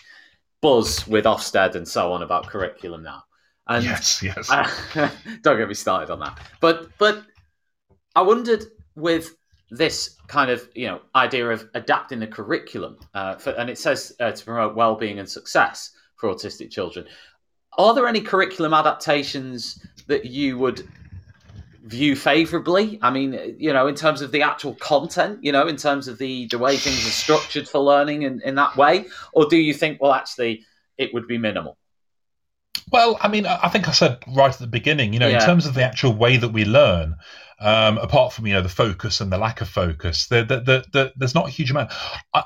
buzz with Ofsted and so on about curriculum now. And yes. Don't get me started on that. But I wondered with this kind of, you know, idea of adapting the curriculum, and it says to promote well-being and success for autistic children. Are there any curriculum adaptations that you would view favorably? I mean, you know, in terms of the actual content, you know, in terms of the way things are structured for learning in that way? Or do you think, well, actually, it would be minimal? Well, I mean, I think I said right at the beginning, you know, in terms of the actual way that we learn, apart from, you know, the focus and the lack of focus, there's not a huge amount.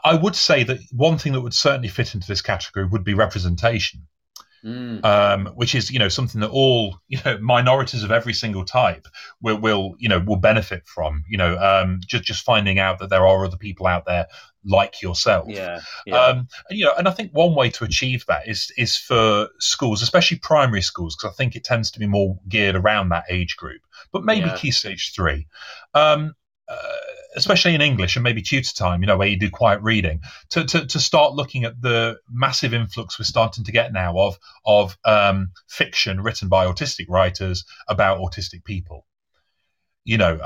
I would say that one thing that would certainly fit into this category would be representation. which is, you know, something that all, you know, minorities of every single type will benefit from, you know, just finding out that there are other people out there like yourself. And, you know, and I think one way to achieve that is for schools, especially primary schools, because I think it tends to be more geared around that age group, but maybe Key Stage 3, especially in English and maybe tutor time, you know, where you do quiet reading, to start looking at the massive influx we're starting to get now of fiction written by autistic writers about autistic people. You know,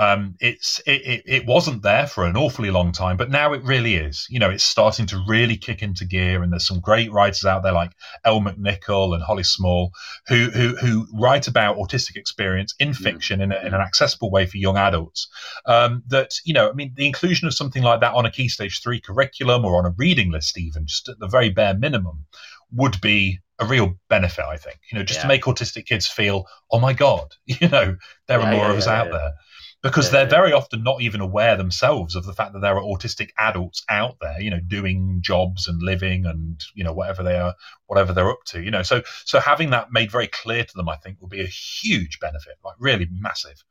it wasn't there for an awfully long time, but now it really is. You know, it's starting to really kick into gear, and there's some great writers out there like Elle McNichol and Holly Small who write about autistic experience in fiction in an accessible way for young adults. That, you know, I mean, the inclusion of something like that on a Key Stage 3 curriculum or on a reading list, even just at the very bare minimum, would be a real benefit, I think, you know, just to make autistic kids feel, oh my God, you know, there are more of us out there. Because they're very often not even aware themselves of the fact that there are autistic adults out there, you know, doing jobs and living and, you know, whatever they're up to, you know. So having that made very clear to them, I think, will be a huge benefit, like really massive,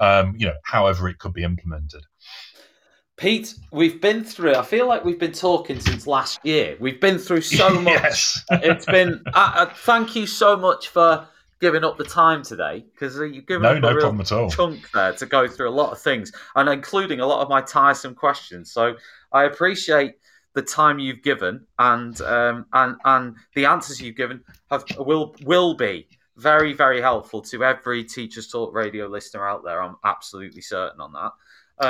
you know, however it could be implemented. Pete, we've been through, I feel like we've been talking since last year. We've been through so much. Yes. It's been, thank you so much for giving up the time today, because you've given a real chunk there to go through a lot of things, and including a lot of my tiresome questions. So I appreciate the time you've given, and the answers you've given will be very, very helpful to every Teachers Talk Radio listener out there. I'm absolutely certain on that.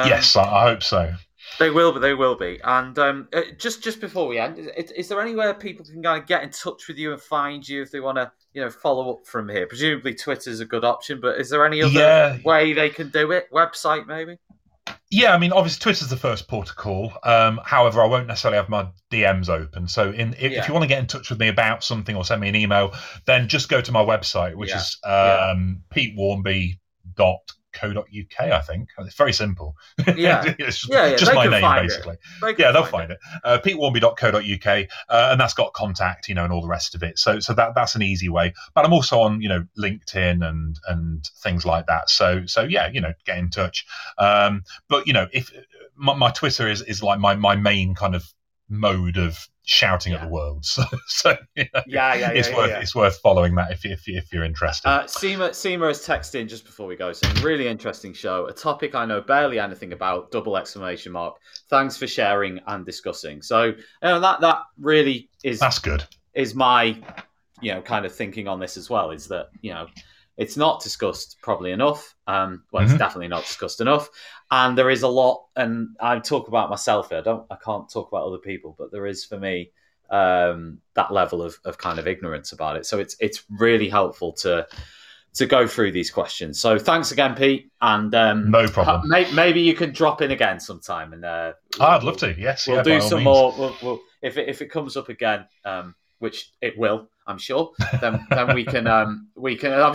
Yes, I hope so. They will be. And just before we end, is there anywhere people can kind of get in touch with you and find you if they want to, you know, follow up from here? Presumably Twitter's a good option, but is there any other way they can do it? Website, maybe? Yeah, I mean, obviously Twitter's the first port of call. However, I won't necessarily have my DMs open. So if you want to get in touch with me about something or send me an email, then just go to my website, which is petewharmby.co.uk, I think. It's very simple. Yeah. Just my name, basically. They'll find it. PeteWharmby.co.uk, and that's got contact, you know, and all the rest of it. So that's an easy way. But I'm also on, you know, LinkedIn and things like that. So yeah, you know, get in touch. But, you know, if my Twitter is like my main kind of mode of shouting at the world, so you know, it's worth following that if you're interested. Seema has texted in just before we go, saying, really interesting show, a topic I know barely anything about, !! Thanks for sharing and discussing. So, you know, that really is, that's good, is my, you know, kind of thinking on this as well, is that, you know, it's not discussed probably enough. It's definitely not discussed enough. And there is a lot, and I talk about myself here. I can't talk about other people, but there is, for me, that level of kind of ignorance about it. So it's really helpful to go through these questions. So thanks again, Pete. And no problem. Maybe you can drop in again sometime. And I'd love to. Yes, we'll do some more. We'll, if it comes up again, which it will, I'm sure, then we can. I'm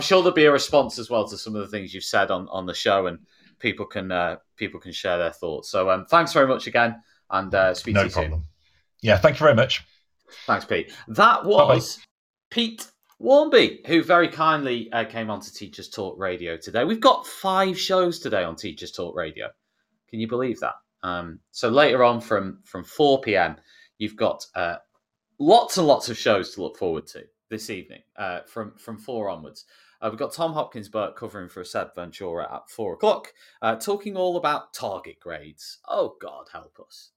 sure there'll be a response as well to some of the things you've said on the show, and people can share their thoughts. So thanks very much again, and speak to you soon. No problem. Yeah, thank you very much. Thanks, Pete. That was Pete Wharmby, who very kindly came on to Teachers Talk Radio today. We've got 5 shows today on Teachers Talk Radio. Can you believe that? So later on from 4 p.m, you've got. Lots and lots of shows to look forward to this evening from 4 onwards. We've got Tom Hopkins-Burke covering for Asad Ventura at 4:00, talking all about target grades. Oh, God, help us.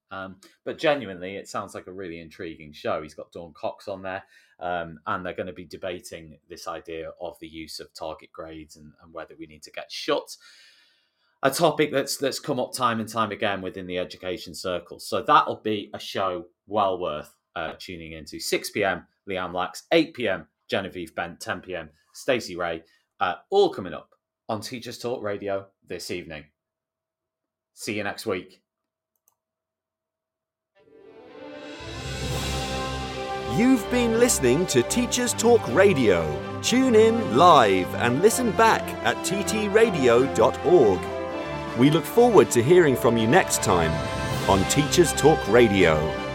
But genuinely, it sounds like a really intriguing show. He's got Dawn Cox on there, and they're going to be debating this idea of the use of target grades and whether we need to get shut. A topic that's come up time and time again within the education circles. So that'll be a show well worth tuning into. 6 p.m, Liam Lax, 8 p.m, Genevieve Bent, 10 p.m, Stacey Ray, all coming up on Teachers Talk Radio this evening. See you next week. You've been listening to Teachers Talk Radio. Tune in live and listen back at ttradio.org. We look forward to hearing from you next time on Teachers Talk Radio.